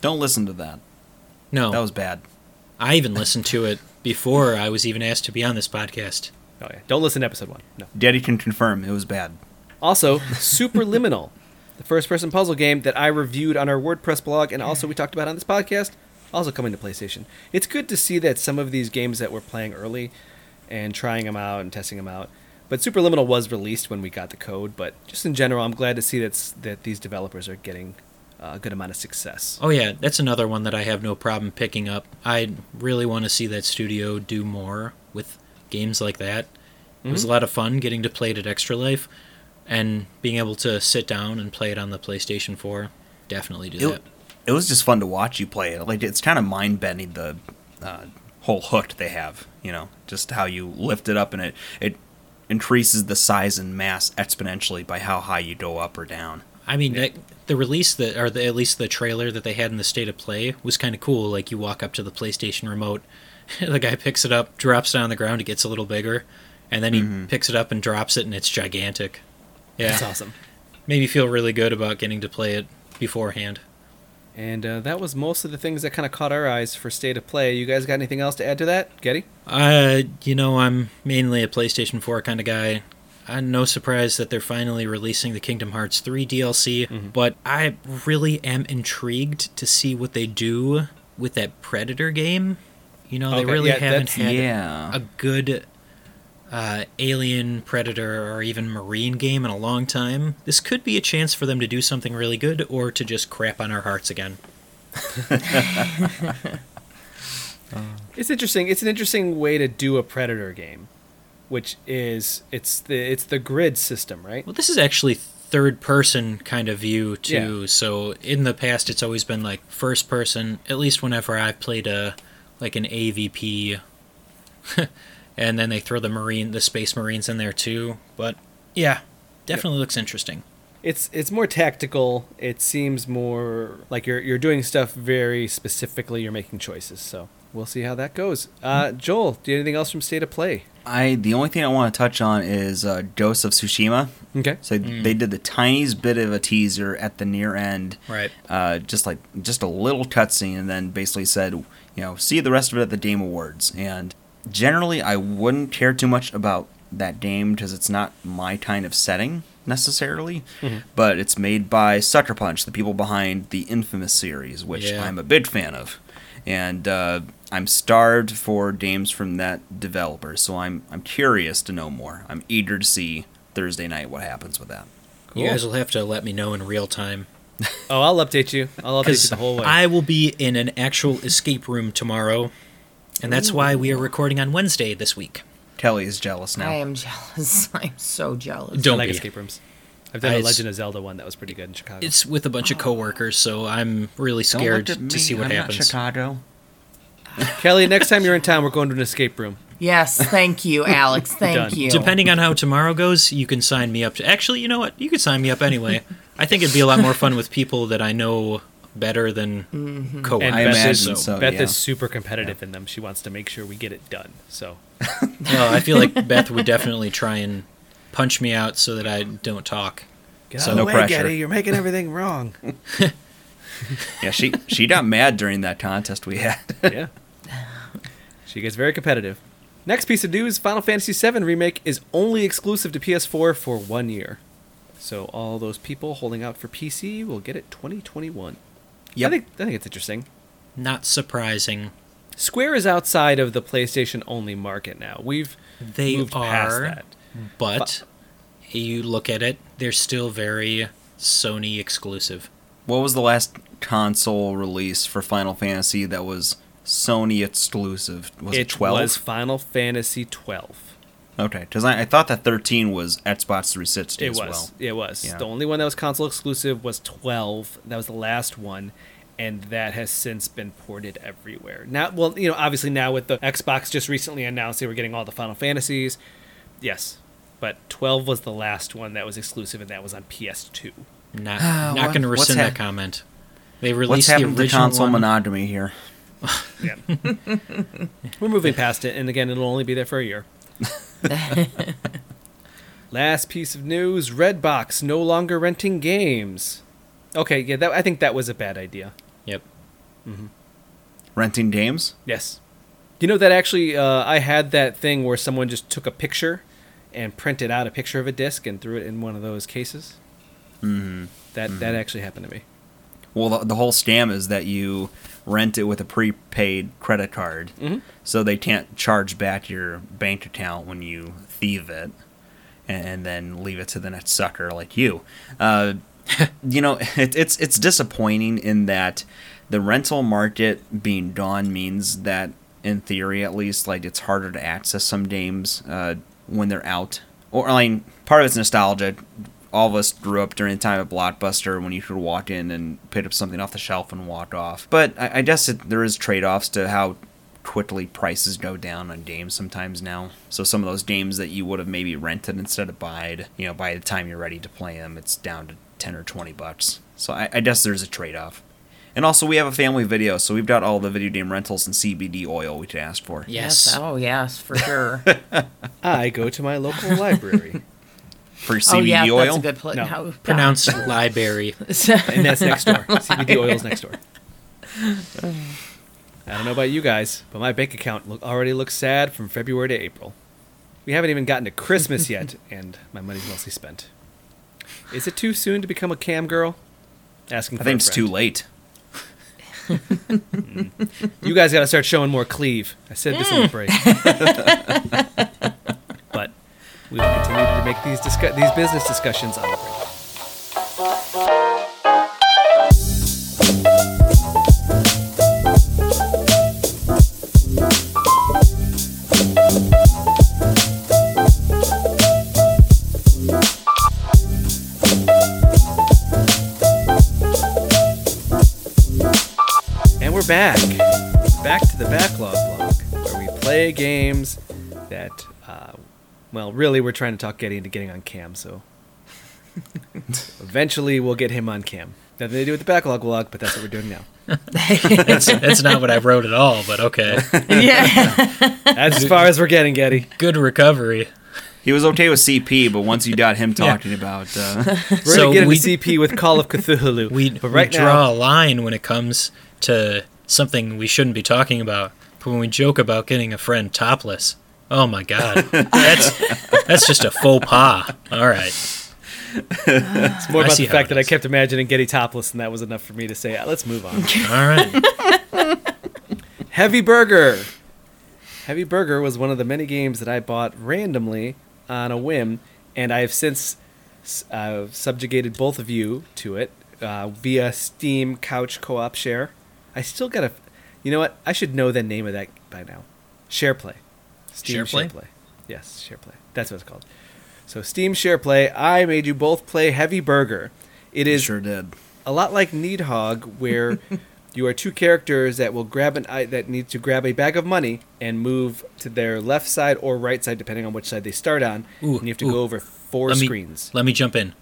Don't listen to that. No. That was bad. I even listened to it before I was even asked to be on this podcast. Oh, yeah. Don't listen to episode 1. No. Daddy can confirm it was bad. Also, Superliminal, the first-person puzzle game that I reviewed on our WordPress blog and also we talked about on this podcast, also coming to PlayStation. It's good to see that some of these games that we're playing early and trying them out and testing them out. But Superliminal was released when we got the code, but just in general, I'm glad to see that these developers are getting a good amount of success. Oh, yeah. That's another one that I have no problem picking up. I really want to see that studio do more with games like that. Mm-hmm. It was a lot of fun getting to play it at Extra Life. And being able to sit down and play it on the PlayStation 4, definitely do that. It was just fun to watch you play it. Like, it's kind of mind-bending, the whole hook they have, just how you lift it up, and it increases the size and mass exponentially by how high you go up or down. I mean, the release, at least the trailer that they had in the State of Play was kind of cool. Like, you walk up to the PlayStation remote, the guy picks it up, drops it on the ground, it gets a little bigger, and then he picks it up and drops it, and it's gigantic. Yeah. That's awesome. Made me feel really good about getting to play it beforehand. And that was most of the things that kind of caught our eyes for State of Play. You guys got anything else to add to that, Getty? I'm mainly a PlayStation 4 kind of guy. I'm no surprise that they're finally releasing the Kingdom Hearts 3 DLC, but I really am intrigued to see what they do with that Predator game. They really haven't had a good... Alien, Predator, or even Marine game in a long time. This could be a chance for them to do something really good, or to just crap on our hearts again. It's interesting. It's an interesting way to do a Predator game, which is it's the grid system, right? Well, this is actually third person kind of view too. Yeah. So in the past, it's always been like first person. At least whenever I've played an AVP. And then they throw the Space Marines in there too. But yeah, definitely looks interesting. It's more tactical. It seems more like you're doing stuff very specifically. You're making choices. So we'll see how that goes. Joel, do you have anything else from State of Play? The only thing I want to touch on is Ghost of Tsushima. Okay. So they did the tiniest bit of a teaser at the near end. Right. Just a little cutscene, and then basically said, see the rest of it at the Game Awards. And generally, I wouldn't care too much about that game because it's not my kind of setting, necessarily. Mm-hmm. But it's made by Sucker Punch, the people behind the Infamous series, which I'm a big fan of. And I'm starved for games from that developer, so I'm curious to know more. I'm eager to see Thursday night what happens with that. Cool. You guys will have to let me know in real time. Oh, I'll update you. I'll update you the whole way. I will be in an actual escape room tomorrow. And that's why we are recording on Wednesday this week. Kelly is jealous now. I am jealous. I'm so jealous. Don't be. Escape rooms. I've done a Legend of Zelda one that was pretty good in Chicago. It's with a bunch of coworkers, so I'm really scared to see what happens. Not Chicago. Kelly, next time you're in town, we're going to an escape room. Yes, thank you, Alex. Thank you. Depending on how tomorrow goes, you can sign me up. Actually, you know what? You could sign me up anyway. I think it'd be a lot more fun with people that I know better than co-workers. I imagine so. Beth is super competitive in them. She wants to make sure we get it done. So, no, I feel like Beth would definitely try and punch me out so that I don't talk. So no pressure. Getty, you're making everything wrong. Yeah, she got mad during that contest we had. Yeah, she gets very competitive. Next piece of news: Final Fantasy VII Remake is only exclusive to PS4 for 1 year. So all those people holding out for PC will get it 2021. Yep. I think it's interesting. Not surprising. Square is outside of the PlayStation only market now. They moved past that. But you look at it, they're still very Sony exclusive. What was the last console release for Final Fantasy that was Sony exclusive? Was it 12? It was Final Fantasy 12. Okay, because I thought that 13 was Xbox 360 as well. It was. Yeah. The only one that was console exclusive was 12. That was the last one. And that has since been ported everywhere. Now, well, you know, obviously now with the Xbox just recently announced they were getting all the Final Fantasies. Yes, but 12 was the last one that was exclusive, and that was on PS2. Not going to rescind that comment. They released the original console one. Monogamy here. Yeah. We're moving past it, and again, it'll only be there for a year. Last piece of news: Redbox no longer renting games. Okay, yeah, I think that was a bad idea. Yep. Mm-hmm. Renting games? Yes. You know that actually, I had that thing where someone just took a picture and printed out a picture of a disc and threw it in one of those cases. Mm-hmm. That actually happened to me. Well, the whole scam is that you rent it with a prepaid credit card, so they can't charge back your bank account when you thieve it and then leave it to the next sucker like you. You know, it's disappointing in that the rental market being gone means that, in theory at least, like, it's harder to access some games when they're out. Or, I mean, part of it's nostalgia. All of us grew up during the time of Blockbuster when you could walk in and pick up something off the shelf and walk off. But I guess there is trade-offs to how quickly prices go down on games sometimes now. So some of those games that you would have maybe rented instead of buyed, you know, by the time you're ready to play them, it's down to $10 or $20. So I guess there's a trade-off. And also, we have a family video, so we've got all the video game rentals and CBD oil we could ask for. Yes. Oh, yes, for sure. I go to my local library. For CBD oil? That's a good place. No. Pronounced library. And that's next door. CBD oil's next door. I don't know about you guys, but my bank account already looks sad from February to April. We haven't even gotten to Christmas yet, and my money's mostly spent. Is it too soon to become a cam girl? Asking. I think it's too late. You guys got to start showing more cleave. I said this on the break. But we will continue to make these business discussions on the break. Back to the backlog blog, where we play games that, well, really we're trying to talk Getty into getting on cam, so eventually we'll get him on cam. Nothing to do with the backlog blog, but that's what we're doing now. That's not what I wrote at all, but okay. Yeah. That's as far as we're getting, Getty. Good recovery. He was okay with CP, but once you got him talking about... we're going to get into CP with Call of Cthulhu. We draw a line when it comes to something we shouldn't be talking about, but when we joke about getting a friend topless, oh my god, that's just a faux pas. All right, it's more about the fact that I kept imagining Getty topless, and that was enough for me to say, let's move on. All right. Heavy Burger was one of the many games that I bought randomly on a whim, and I have since subjugated both of you to it via Steam couch co-op share. I still got to... You know what? I should know the name of that by now. SharePlay. Steam SharePlay? Yes, SharePlay. That's what it's called. So Steam SharePlay, I made you both play Heavy Burger. It is sure did. A lot like Needhog, where you are two characters that will grab that need to grab a bag of money and move to their left side or right side, depending on which side they start on. Ooh, and you have to go over four screens. Let me jump in.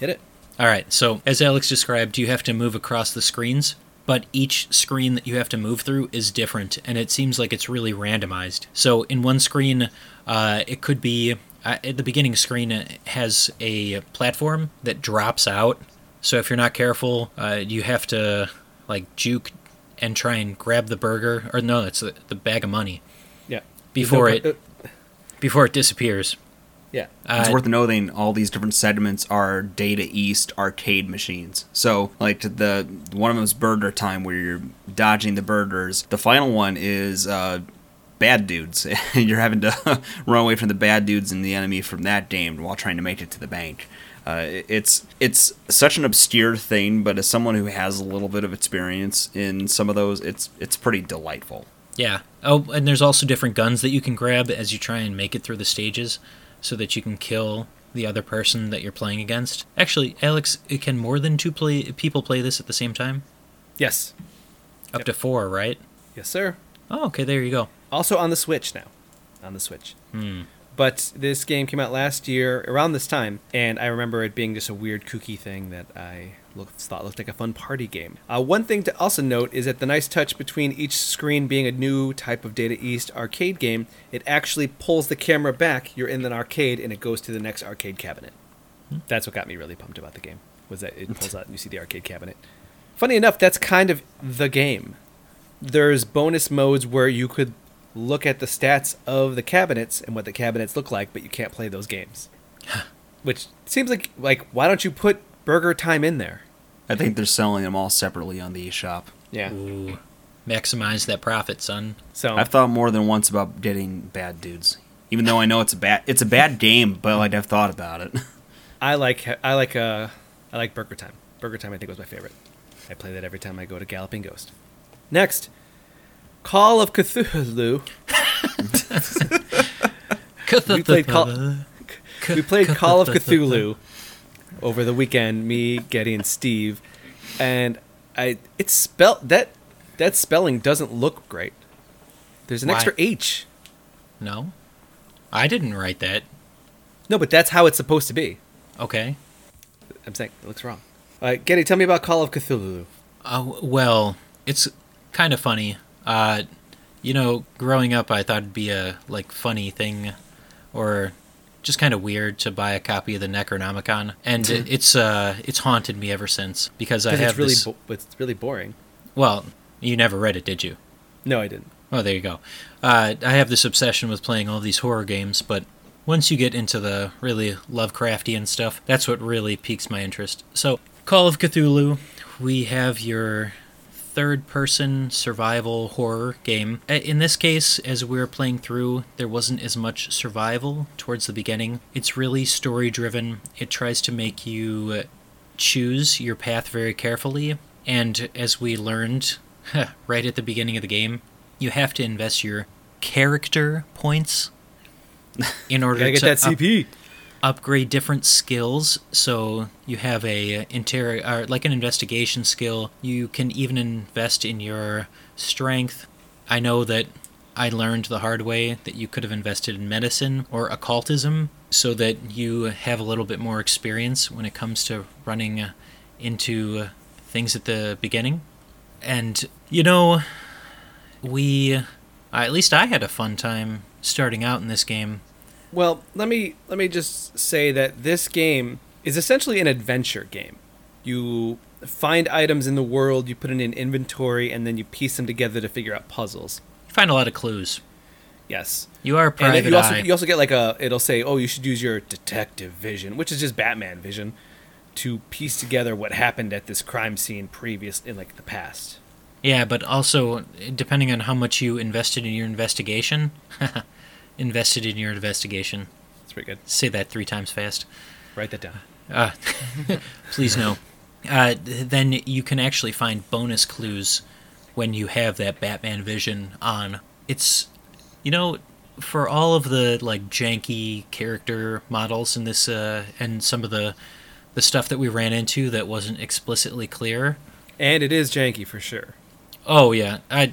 Hit it. All right. So as Alex described, you have to move across the screens, but each screen that you have to move through is different, and it seems like it's really randomized. So in one screen, it could be at the beginning screen, it has a platform that drops out. So if you're not careful, you have to like juke and try and grab the burger, or no, it's the bag of money. Yeah. Before it disappears. Yeah. It's worth noting all these different segments are Data East arcade machines. So, like, the one of them is Burger Time, where you're dodging the burgers. The final one is Bad Dudes, and you're having to run away from the bad dudes and the enemy from that game while trying to make it to the bank. It's such an obscure thing, but as someone who has a little bit of experience in some of those, it's pretty delightful. Yeah. Oh, and there's also different guns that you can grab as you try and make it through the stages, so that you can kill the other person that you're playing against. Actually, Alex, can more than two people play this at the same time? Yes. Up to four, right? Yes, sir. Oh, okay, there you go. Also on the Switch now. On the Switch. Hmm. But this game came out last year, around this time, and I remember it being just a weird, kooky thing that I thought looked like a fun party game. One thing to also note is that the nice touch between each screen being a new type of Data East arcade game, it actually pulls the camera back. You're in an arcade, and it goes to the next arcade cabinet. That's what got me really pumped about the game, was that it pulls out and you see the arcade cabinet. Funny enough, that's kind of the game. There's bonus modes where you could look at the stats of the cabinets and what the cabinets look like, but you can't play those games. Which seems like why don't you put Burger Time in there? I think they're selling them all separately on the eShop. Yeah. Ooh. Maximize that profit, son. So I've thought more than once about getting Bad Dudes, even though I know it's a bad game, but like I've thought about it. I like Burger Time. Burger Time I think was my favorite. I play that every time I go to Galloping Ghost. Next, Call of Cthulhu. we played Call of Cthulhu over the weekend, me, Getty, and Steve, and it's spelled that spelling doesn't look great. There's an extra H. No, I didn't write that. No, but that's how it's supposed to be. Okay, I'm saying it looks wrong. All right, Getty, tell me about Call of Cthulhu. Well, it's kind of funny. Growing up, I thought it'd be a funny thing, or just kind of weird to buy a copy of the Necronomicon, and it's haunted me ever since because I have it's really boring. Well, you never read it, did you? No, I didn't. Oh, there you go. I have this obsession with playing all these horror games, but once you get into the really Lovecraftian stuff, that's what really piques my interest. So, Call of Cthulhu, we have your third-person survival horror game. In this case, as we were playing through, there wasn't as much survival towards the beginning. It's really story-driven. It tries to make you choose your path very carefully, and as we learned right at the beginning of the game, you have to invest your character points in order to get that CP. Upgrade different skills, so you have an investigation skill. You can even invest in your strength. I know that I learned the hard way that you could have invested in medicine or occultism, so that you have a little bit more experience when it comes to running into things at the beginning. And at least I had a fun time starting out in this game. Well, let me just say that this game is essentially an adventure game. You find items in the world, you put it in an inventory, and then you piece them together to figure out puzzles. You find a lot of clues. Yes. You are a private eye. You also get it'll say, oh, you should use your detective vision, which is just Batman vision, to piece together what happened at this crime scene in the past. Yeah, but also, depending on how much you invested in your investigation... Invested in your investigation. That's pretty good. Say that 3 times fast. Write that down. Please no. Then you can actually find bonus clues when you have that Batman vision on. It's, for all of the like janky character models in this, and some of the stuff that we ran into that wasn't explicitly clear. And it is janky for sure. Oh yeah, I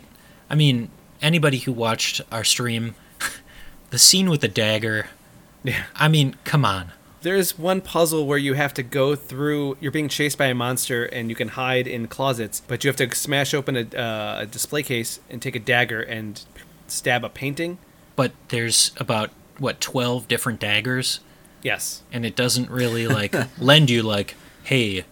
mean, anybody who watched our stream, the scene with the dagger. Yeah. I mean, come on. There's one puzzle where you have to go through, you're being chased by a monster and you can hide in closets, but you have to smash open a display case and take a dagger and stab a painting. But there's about, 12 different daggers? Yes. And it doesn't really, lend you, hey,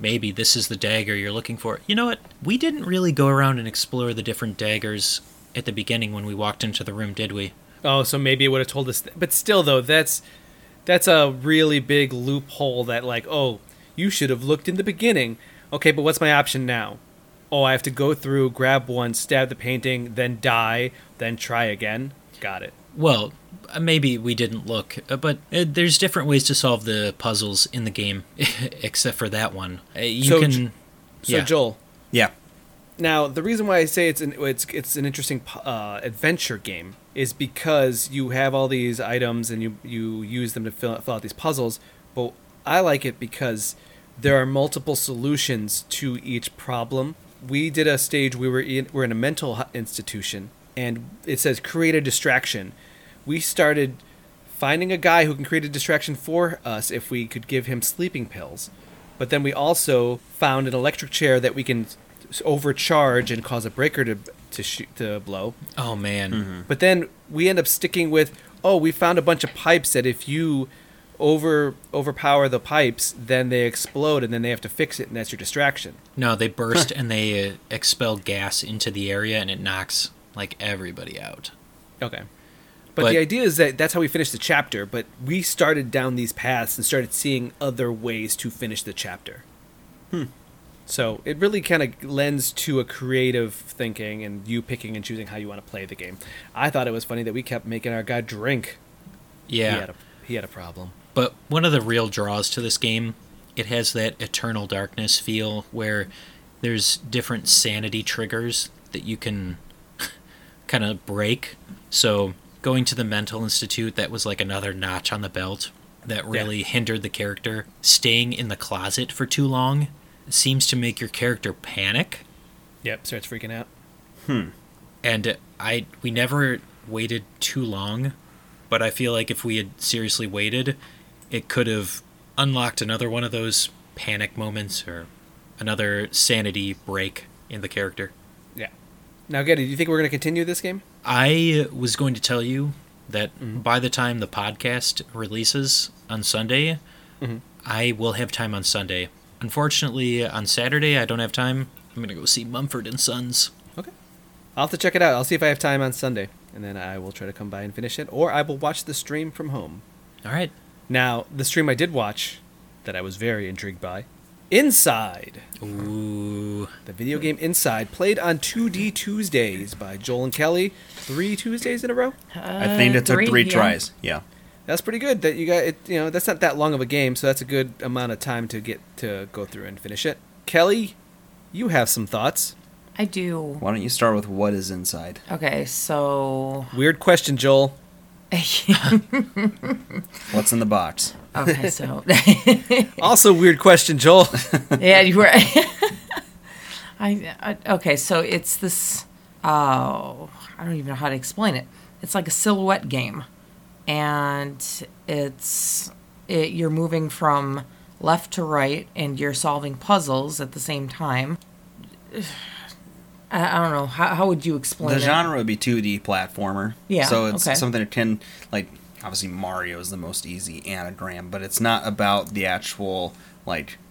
maybe this is the dagger you're looking for. You know what? We didn't really go around and explore the different daggers at the beginning when we walked into the room, did we? Oh, so maybe it would have told us. But still, though, that's a really big loophole that, you should have looked in the beginning. Okay, but what's my option now? Oh, I have to go through, grab one, stab the painting, then die, then try again. Got it. Well, maybe we didn't look, but there's different ways to solve the puzzles in the game, except for that one. Joel. Yeah. Now, the reason why I say it's an interesting adventure game is because you have all these items and you use them to fill out these puzzles, but I like it because there are multiple solutions to each problem. We did a stage, we're in a mental institution, and it says create a distraction. We started finding a guy who can create a distraction for us if we could give him sleeping pills, but then we also found an electric chair that we can overcharge and cause a breaker to blow. Oh man. Mm-hmm. But then we end up sticking with, we found a bunch of pipes that if you overpower the pipes, then they explode and then they have to fix it, and that's your distraction. No, they burst and they expel gas into the area and it knocks everybody out. Okay. But the idea is that that's how we finished the chapter, but we started down these paths and started seeing other ways to finish the chapter. So it really kind of lends to a creative thinking and you picking and choosing how you want to play the game. I thought it was funny that we kept making our guy drink. Yeah. He had a problem. But one of the real draws to this game, it has that Eternal Darkness feel where there's different sanity triggers that you can kind of break. So going to the Mental Institute, that was another notch on the belt that really hindered the character. Staying in the closet for too long seems to make your character panic. Yep, starts freaking out. And we never waited too long, but I feel like if we had seriously waited, it could have unlocked another one of those panic moments or another sanity break in the character. Yeah. Now, Getty, do you think we're going to continue this game? I was going to tell you that by the time the podcast releases on Sunday, I will have time on Sunday. Unfortunately, on Saturday, I don't have time. I'm going to go see Mumford & Sons. Okay. I'll have to check it out. I'll see if I have time on Sunday, and then I will try to come by and finish it, or I will watch the stream from home. All right. Now, the stream I did watch that I was very intrigued by, Inside. Ooh. The video game Inside, played on 2D Tuesdays by Joel and Kelly. 3 Tuesdays in a row? I think it took three tries. Yeah. That's pretty good that you got it. You know, that's not that long of a game, so that's a good amount of time to get to go through and finish it. Kelly, you have some thoughts. I do. Why don't you start with what is Inside? Okay, so weird question, Joel. What's in the box? Okay, so also weird question, Joel. Yeah, you were. Okay, so it's this. Oh, I don't even know how to explain it. It's like a silhouette game. And you're moving from left to right, and you're solving puzzles at the same time. I don't know. How would you explain it? The genre would be 2D platformer. Yeah, so it's something that can, obviously Mario is the most easy anagram, but it's not about the actual,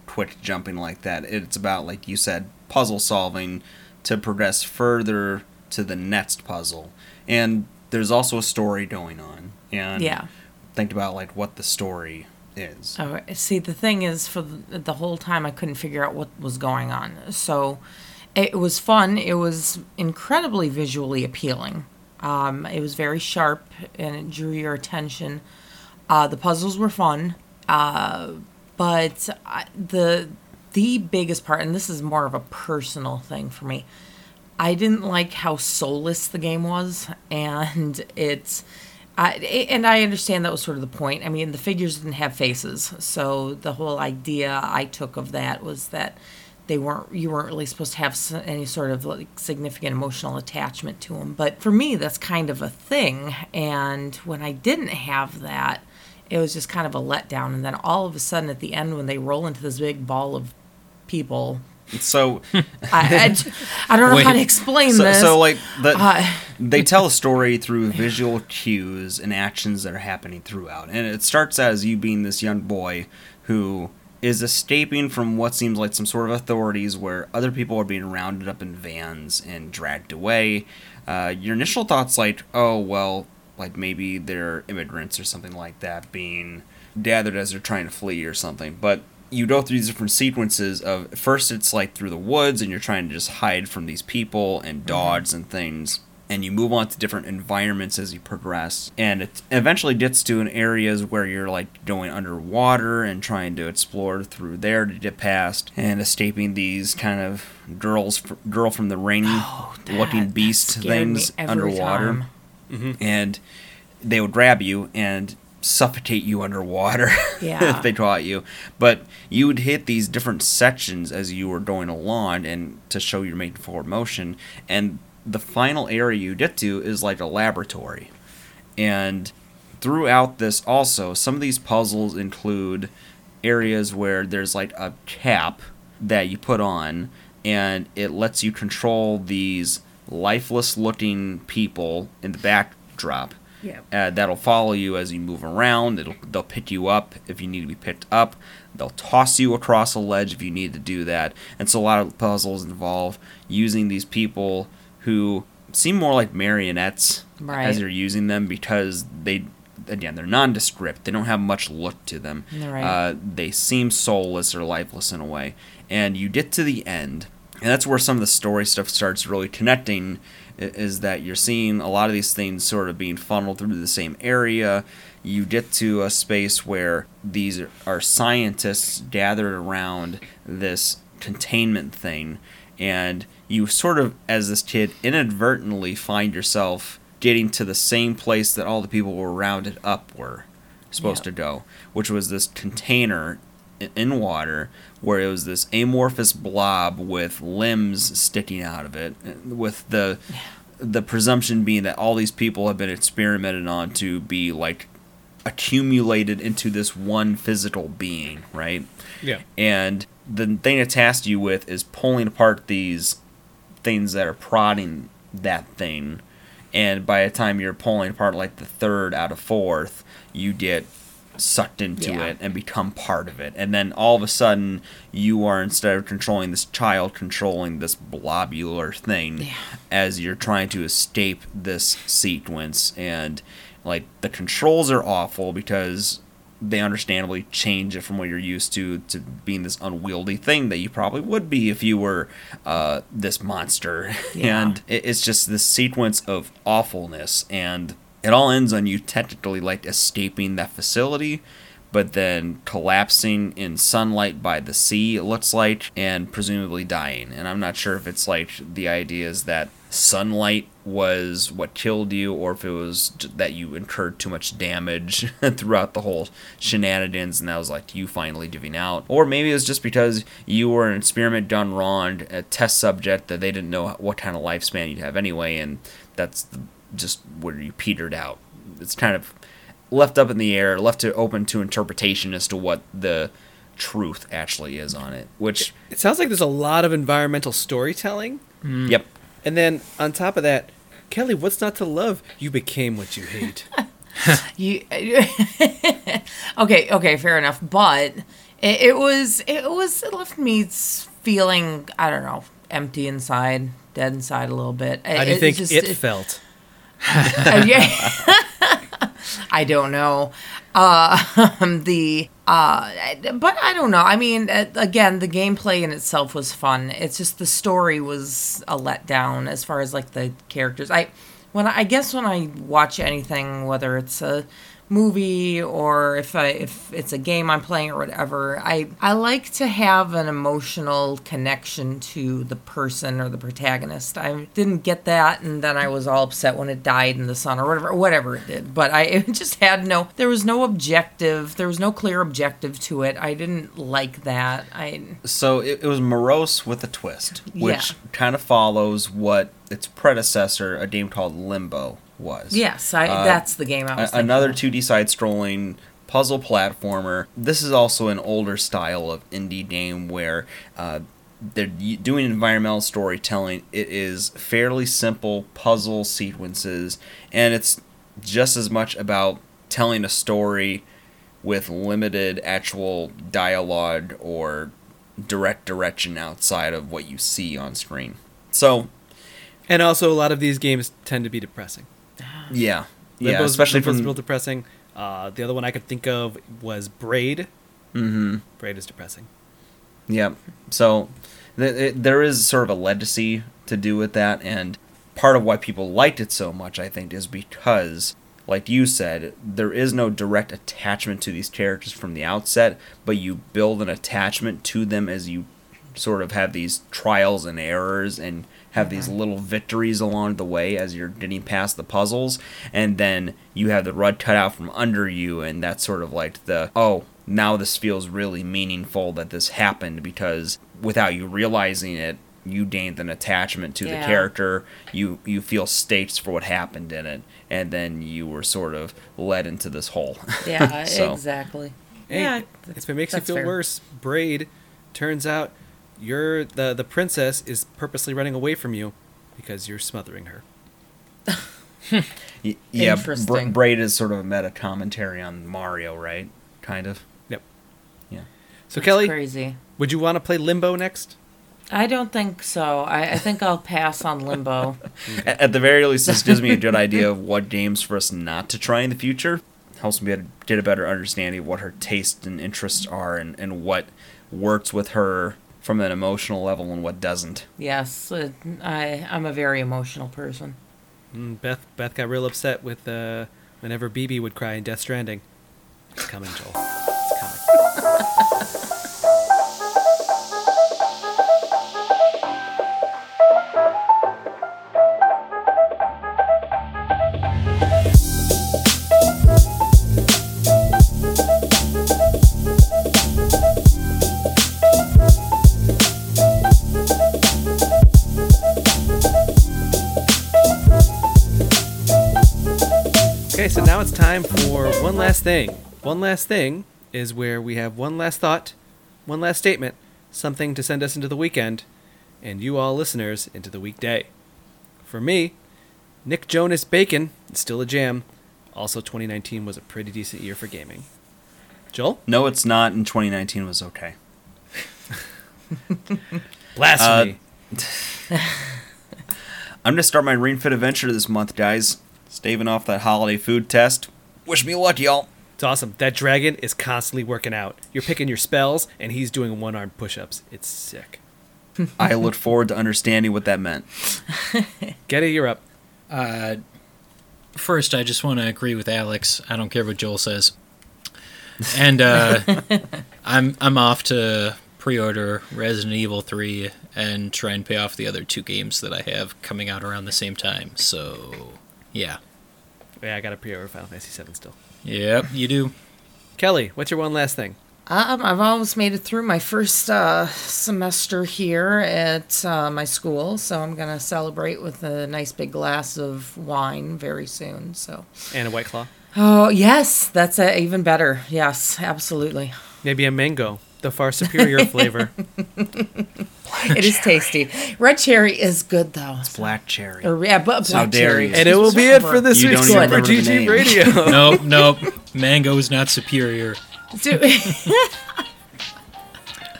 quick jumping like that. It's about, like you said, puzzle solving to progress further to the next puzzle. And there's also a story going on. And think about what the story is. Oh, see, the thing is, for the whole time, I couldn't figure out what was going on. So it was fun. It was incredibly visually appealing. It was very sharp, and it drew your attention. The puzzles were fun. But the biggest part, and this is more of a personal thing for me, I didn't like how soulless the game was, and I understand that was sort of the point. I mean, the figures didn't have faces, so the whole idea I took of that was that you weren't really supposed to have any sort of like significant emotional attachment to them. But for me, that's kind of a thing, and when I didn't have that, it was just kind of a letdown. And then all of a sudden at the end when they roll into this big ball of people... So I don't know how to explain this. So like they tell a story through visual cues and actions that are happening throughout. And it starts out as you being this young boy who is escaping from what seems like some sort of authorities where other people are being rounded up in vans and dragged away. Your initial thought's like, oh, well, like maybe they're immigrants or something like that being gathered as they're trying to flee or something. But you go through these different sequences of, first it's like through the woods and you're trying to just hide from these people and dodge and things. And you move on to different environments as you progress. And it eventually gets to an areas where you're like going underwater and trying to explore through there to get past and escaping these kind of girl from the ring looking beast things underwater. Mm-hmm. And they would grab you and suffocate you underwater if they caught you. But you would hit these different sections as you were going along and to show you're making forward motion. And the final area you get to is like a laboratory. And throughout this also, some of these puzzles include areas where there's like a cap that you put on and it lets you control these lifeless looking people in the backdrop. Yeah. That'll follow you as you move around. They'll pick you up if you need to be picked up. They'll toss you across a ledge if you need to do that. And so a lot of puzzles involve using these people who seem more like marionettes as you're using them because they're nondescript. They don't have much look to them. Right. They seem soulless or lifeless in a way. And you get to the end, and that's where some of the story stuff starts really connecting, is that you're seeing a lot of these things sort of being funneled through the same area. You get to a space where these are scientists gathered around this containment thing, and you sort of, as this kid, inadvertently find yourself getting to the same place that all the people were rounded up were supposed to go, which was this container in water where it was this amorphous blob with limbs sticking out of it, with the presumption being that all these people have been experimented on to be like accumulated into this one physical being, right? Yeah. And the thing it tasked you with is pulling apart these things that are prodding that thing, and by the time you're pulling apart like the third out of fourth, you get sucked into it and become part of it. And then all of a sudden you are, instead of controlling this child, controlling this blobular thing as you're trying to escape this sequence. And like the controls are awful because they understandably change it from what you're used to being this unwieldy thing that you probably would be if you were this monster. And it's just this sequence of awfulness, and it all ends on you technically like escaping that facility, but then collapsing in sunlight by the sea, it looks like, and presumably dying. And I'm not sure if it's like the idea is that sunlight was what killed you, or if it was that you incurred too much damage throughout the whole shenanigans, and that was like you finally giving out. Or maybe it was just because you were an experiment done wrong, a test subject that they didn't know what kind of lifespan you'd have anyway, and that's just where you petered out. It's kind of left up in the air, left to open to interpretation as to what the truth actually is on it. Which it sounds like there's a lot of environmental storytelling. Mm. Yep. And then on top of that, Kelly, what's not to love? You became what you hate. Okay, fair enough. But it left me feeling, I don't know, empty inside, dead inside a little bit. How do you think it felt? I don't know. But I don't know. I mean, again, the gameplay in itself was fun. It's just the story was a letdown as far as like the characters. I guess when I watch anything, whether it's a movie or if it's a game I'm playing or whatever, I like to have an emotional connection to the person or the protagonist. I didn't get that, and then I was all upset when it died in the sun or whatever it did. But it just had there was no objective, there was no clear objective to it. I didn't like that. So it was morose with a twist, which kind of follows what its predecessor, a game called Limbo, was. Yes, that's the game I was thinking. Another 2D side-scrolling puzzle platformer. This is also an older style of indie game where they're doing environmental storytelling. It is fairly simple puzzle sequences, and it's just as much about telling a story with limited actual dialogue or direct direction outside of what you see on screen. So... And also, a lot of these games tend to be depressing. Yeah. Limbo's real depressing. The other one I could think of was Braid. Mm-hmm. Braid is depressing. Yeah. So there is sort of a legacy to do with that, and part of why people liked it so much, I think, is because, like you said, there is no direct attachment to these characters from the outset, but you build an attachment to them as you sort of have these trials and errors and... have these little victories along the way as you're getting past the puzzles, and then you have the rug cut out from under you, and that's sort of like now this feels really meaningful that this happened, because without you realizing it, you gained an attachment to the character, you feel stakes for what happened in it, and then you were sort of led into this hole. Yeah, so. Exactly. Hey, yeah, if it makes you feel worse, Braid, turns out, you're the princess is purposely running away from you because you're smothering her. Yeah, Braid is sort of a meta commentary on Mario, right? Kind of. Yep. Yeah. So that's Kelly, crazy. Would you want to play Limbo next? I don't think so. I think I'll pass on Limbo. At the very least, this gives me a good idea of what games for us not to try in the future. Helps me get a better understanding of what her tastes and interests are, and what works with her from an emotional level and what doesn't. Yes, I'm a very emotional person. Beth got real upset with whenever BB would cry in Death Stranding. It's coming, Joel. It's coming. So now it's time for one last thing. One last thing is where we have one last thought, one last statement, something to send us into the weekend, and you all listeners into the weekday. For me, Nick Jonas Bacon is still a jam. Also, 2019 was a pretty decent year for gaming. Joel? No, it's not, and 2019 was okay. Blasphemy. I'm going to start my Rainfit adventure this month, guys. Staving off that holiday food test. Wish me luck, y'all. It's awesome. That dragon is constantly working out. You're picking your spells, and he's doing one-armed push-ups. It's sick. I look forward to understanding what that meant. Getty, you're up. First, I just want to agree with Alex. I don't care what Joel says. And I'm off to pre-order Resident Evil 3 and try and pay off the other two games that I have coming out around the same time, so... Yeah, I got a pre-order Final Fantasy VII still. Yep, you do. Kelly, what's your one last thing? I've almost made it through my first semester here at my school, so I'm going to celebrate with a nice big glass of wine very soon. So. And a White Claw? Oh, yes, that's even better. Yes, absolutely. Maybe a mango, the far superior flavor. It is tasty. Red cherry is good, though. It's black cherry. Black cherry. And it will be it for this week's for GG Radio. Nope. Mango is not superior.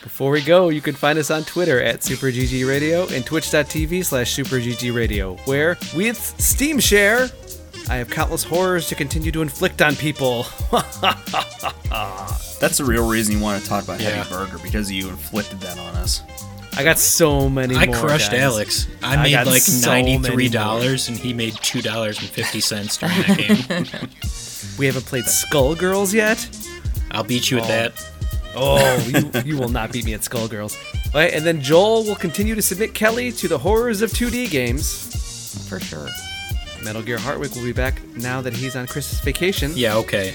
Before we go, you can find us on Twitter at Super GG Radio and twitch.tv/Super GG Radio, where with Steam Share, I have countless horrors to continue to inflict on people. That's the real reason you want to talk about Heavy Burger, because you inflicted that on us. I got so many more. I crushed Alex. I made like $93, and he made $2.50 during that game. We haven't played Skullgirls yet. I'll beat you at that. You will not beat me at Skullgirls. All right, and then Joel will continue to submit Kelly to the horrors of 2D games. For sure. Metal Gear Hartwig will be back now that he's on Christmas vacation. Yeah, okay.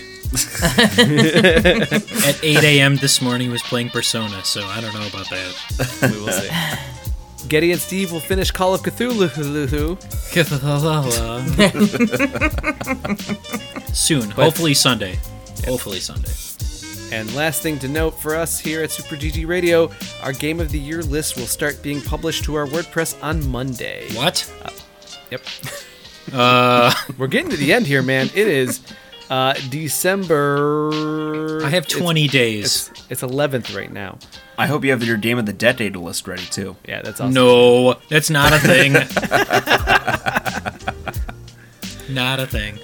At 8 a.m. this morning, he was playing Persona, so I don't know about that. We will see. Getty and Steve will finish Call of Cthulhu. Soon. But hopefully Sunday. Yeah. Hopefully Sunday. And last thing to note for us here at Super GG Radio, our Game of the Year list will start being published to our WordPress on Monday. What? Yep. We're getting to the end here, man. It is December. I have 20 days. It's 11th right now. I hope you have your Game of the Decade list ready, too. Yeah, that's awesome. No, that's not a thing. Not a thing.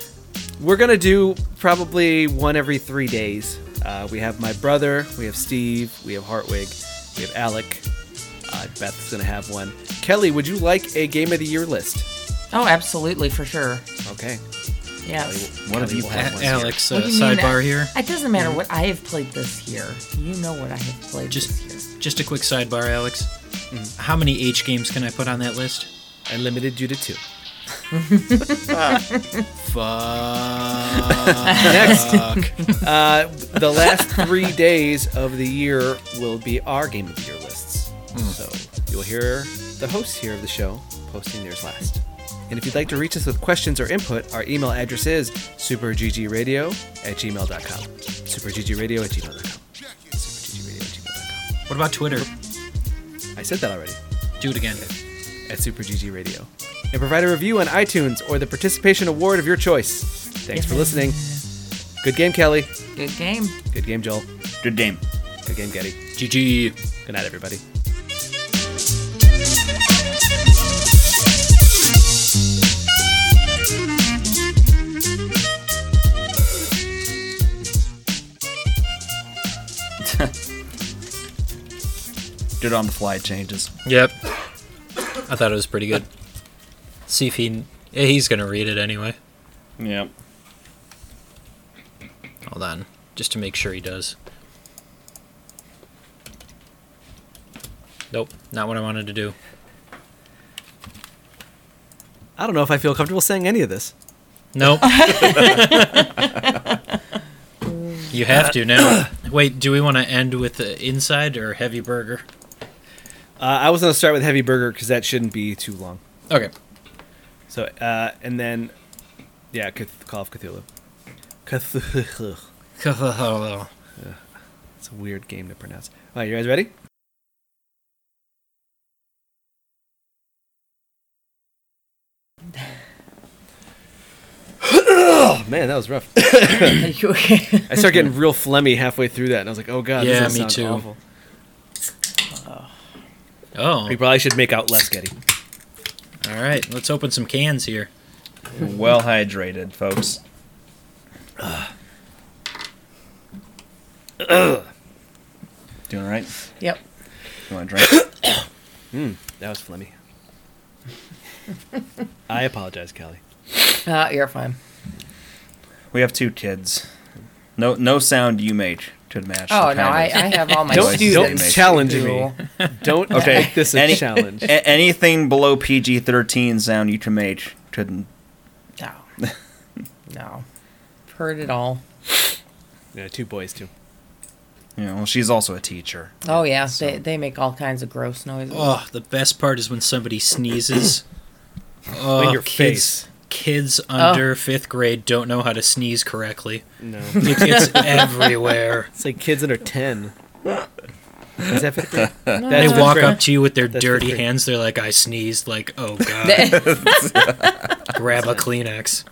We're going to do probably one every 3 days. We have my brother, we have Steve, we have Hartwig, we have Alec. Beth's going to have one. Kelly, would you like a Game of the Year list? Oh, absolutely, for sure. Okay. Yeah. One of you have one. Alex, sidebar here. It doesn't matter what I have played this year. You know what I have played this year. Just a quick sidebar, Alex. Mm. How many H games can I put on that list? I limited you to 2. Next. The last 3 days of the year will be our Game of the Year lists. Mm. So you'll hear the hosts here of the show posting theirs last. And if you'd like to reach us with questions or input, our email address is superggradio@gmail.com. Superggradio@gmail.com. What about Twitter? I said that already. Do it again. At superggradio. And provide a review on iTunes or the participation award of your choice. Thanks for listening. Good game, Kelly. Good game. Good game, Joel. Good game. Good game, Getty. GG. Good night, everybody. Did on the fly changes. Yep. I thought it was pretty good. See if he's gonna read it anyway. Yep. Hold on, just to make sure he does. Nope, not what I wanted to do. I don't know if I feel comfortable saying any of this. Nope. You have to now. Wait, do we want to end with Inside or Heavy Burger? I was going to start with Heavy Burger because that shouldn't be too long. Okay. So, and then, yeah, Call of Cthulhu. Cthulhu. It's a weird game to pronounce. All right, you guys ready? Oh, man, that was rough. I started getting real phlegmy halfway through that, and I was like, oh, God, yeah, this sounds awful. Oh. We probably should make out less, Getty. All right, let's open some cans here. Well hydrated, folks. Doing all right? Yep. You want a drink? That was phlegmy. I apologize, Kelly. You're fine. We have 2 kids. No sound you make to match. Oh no, I have all my. Don't challenge me. Don't make this a challenge. Anything below PG-13 sound you can make couldn't. No, heard it all. Yeah, 2 boys too. Yeah, well, she's also a teacher. Oh yeah, so. they make all kinds of gross noises. Oh, the best part is when somebody sneezes. Oh, in your face. Kids under 5th grade don't know how to sneeze correctly. No. It's everywhere. It's like kids under 10. Is that 5th grade? No. They walk up to you with their dirty hands. They're like, I sneezed. Like, oh, God. Grab a Kleenex.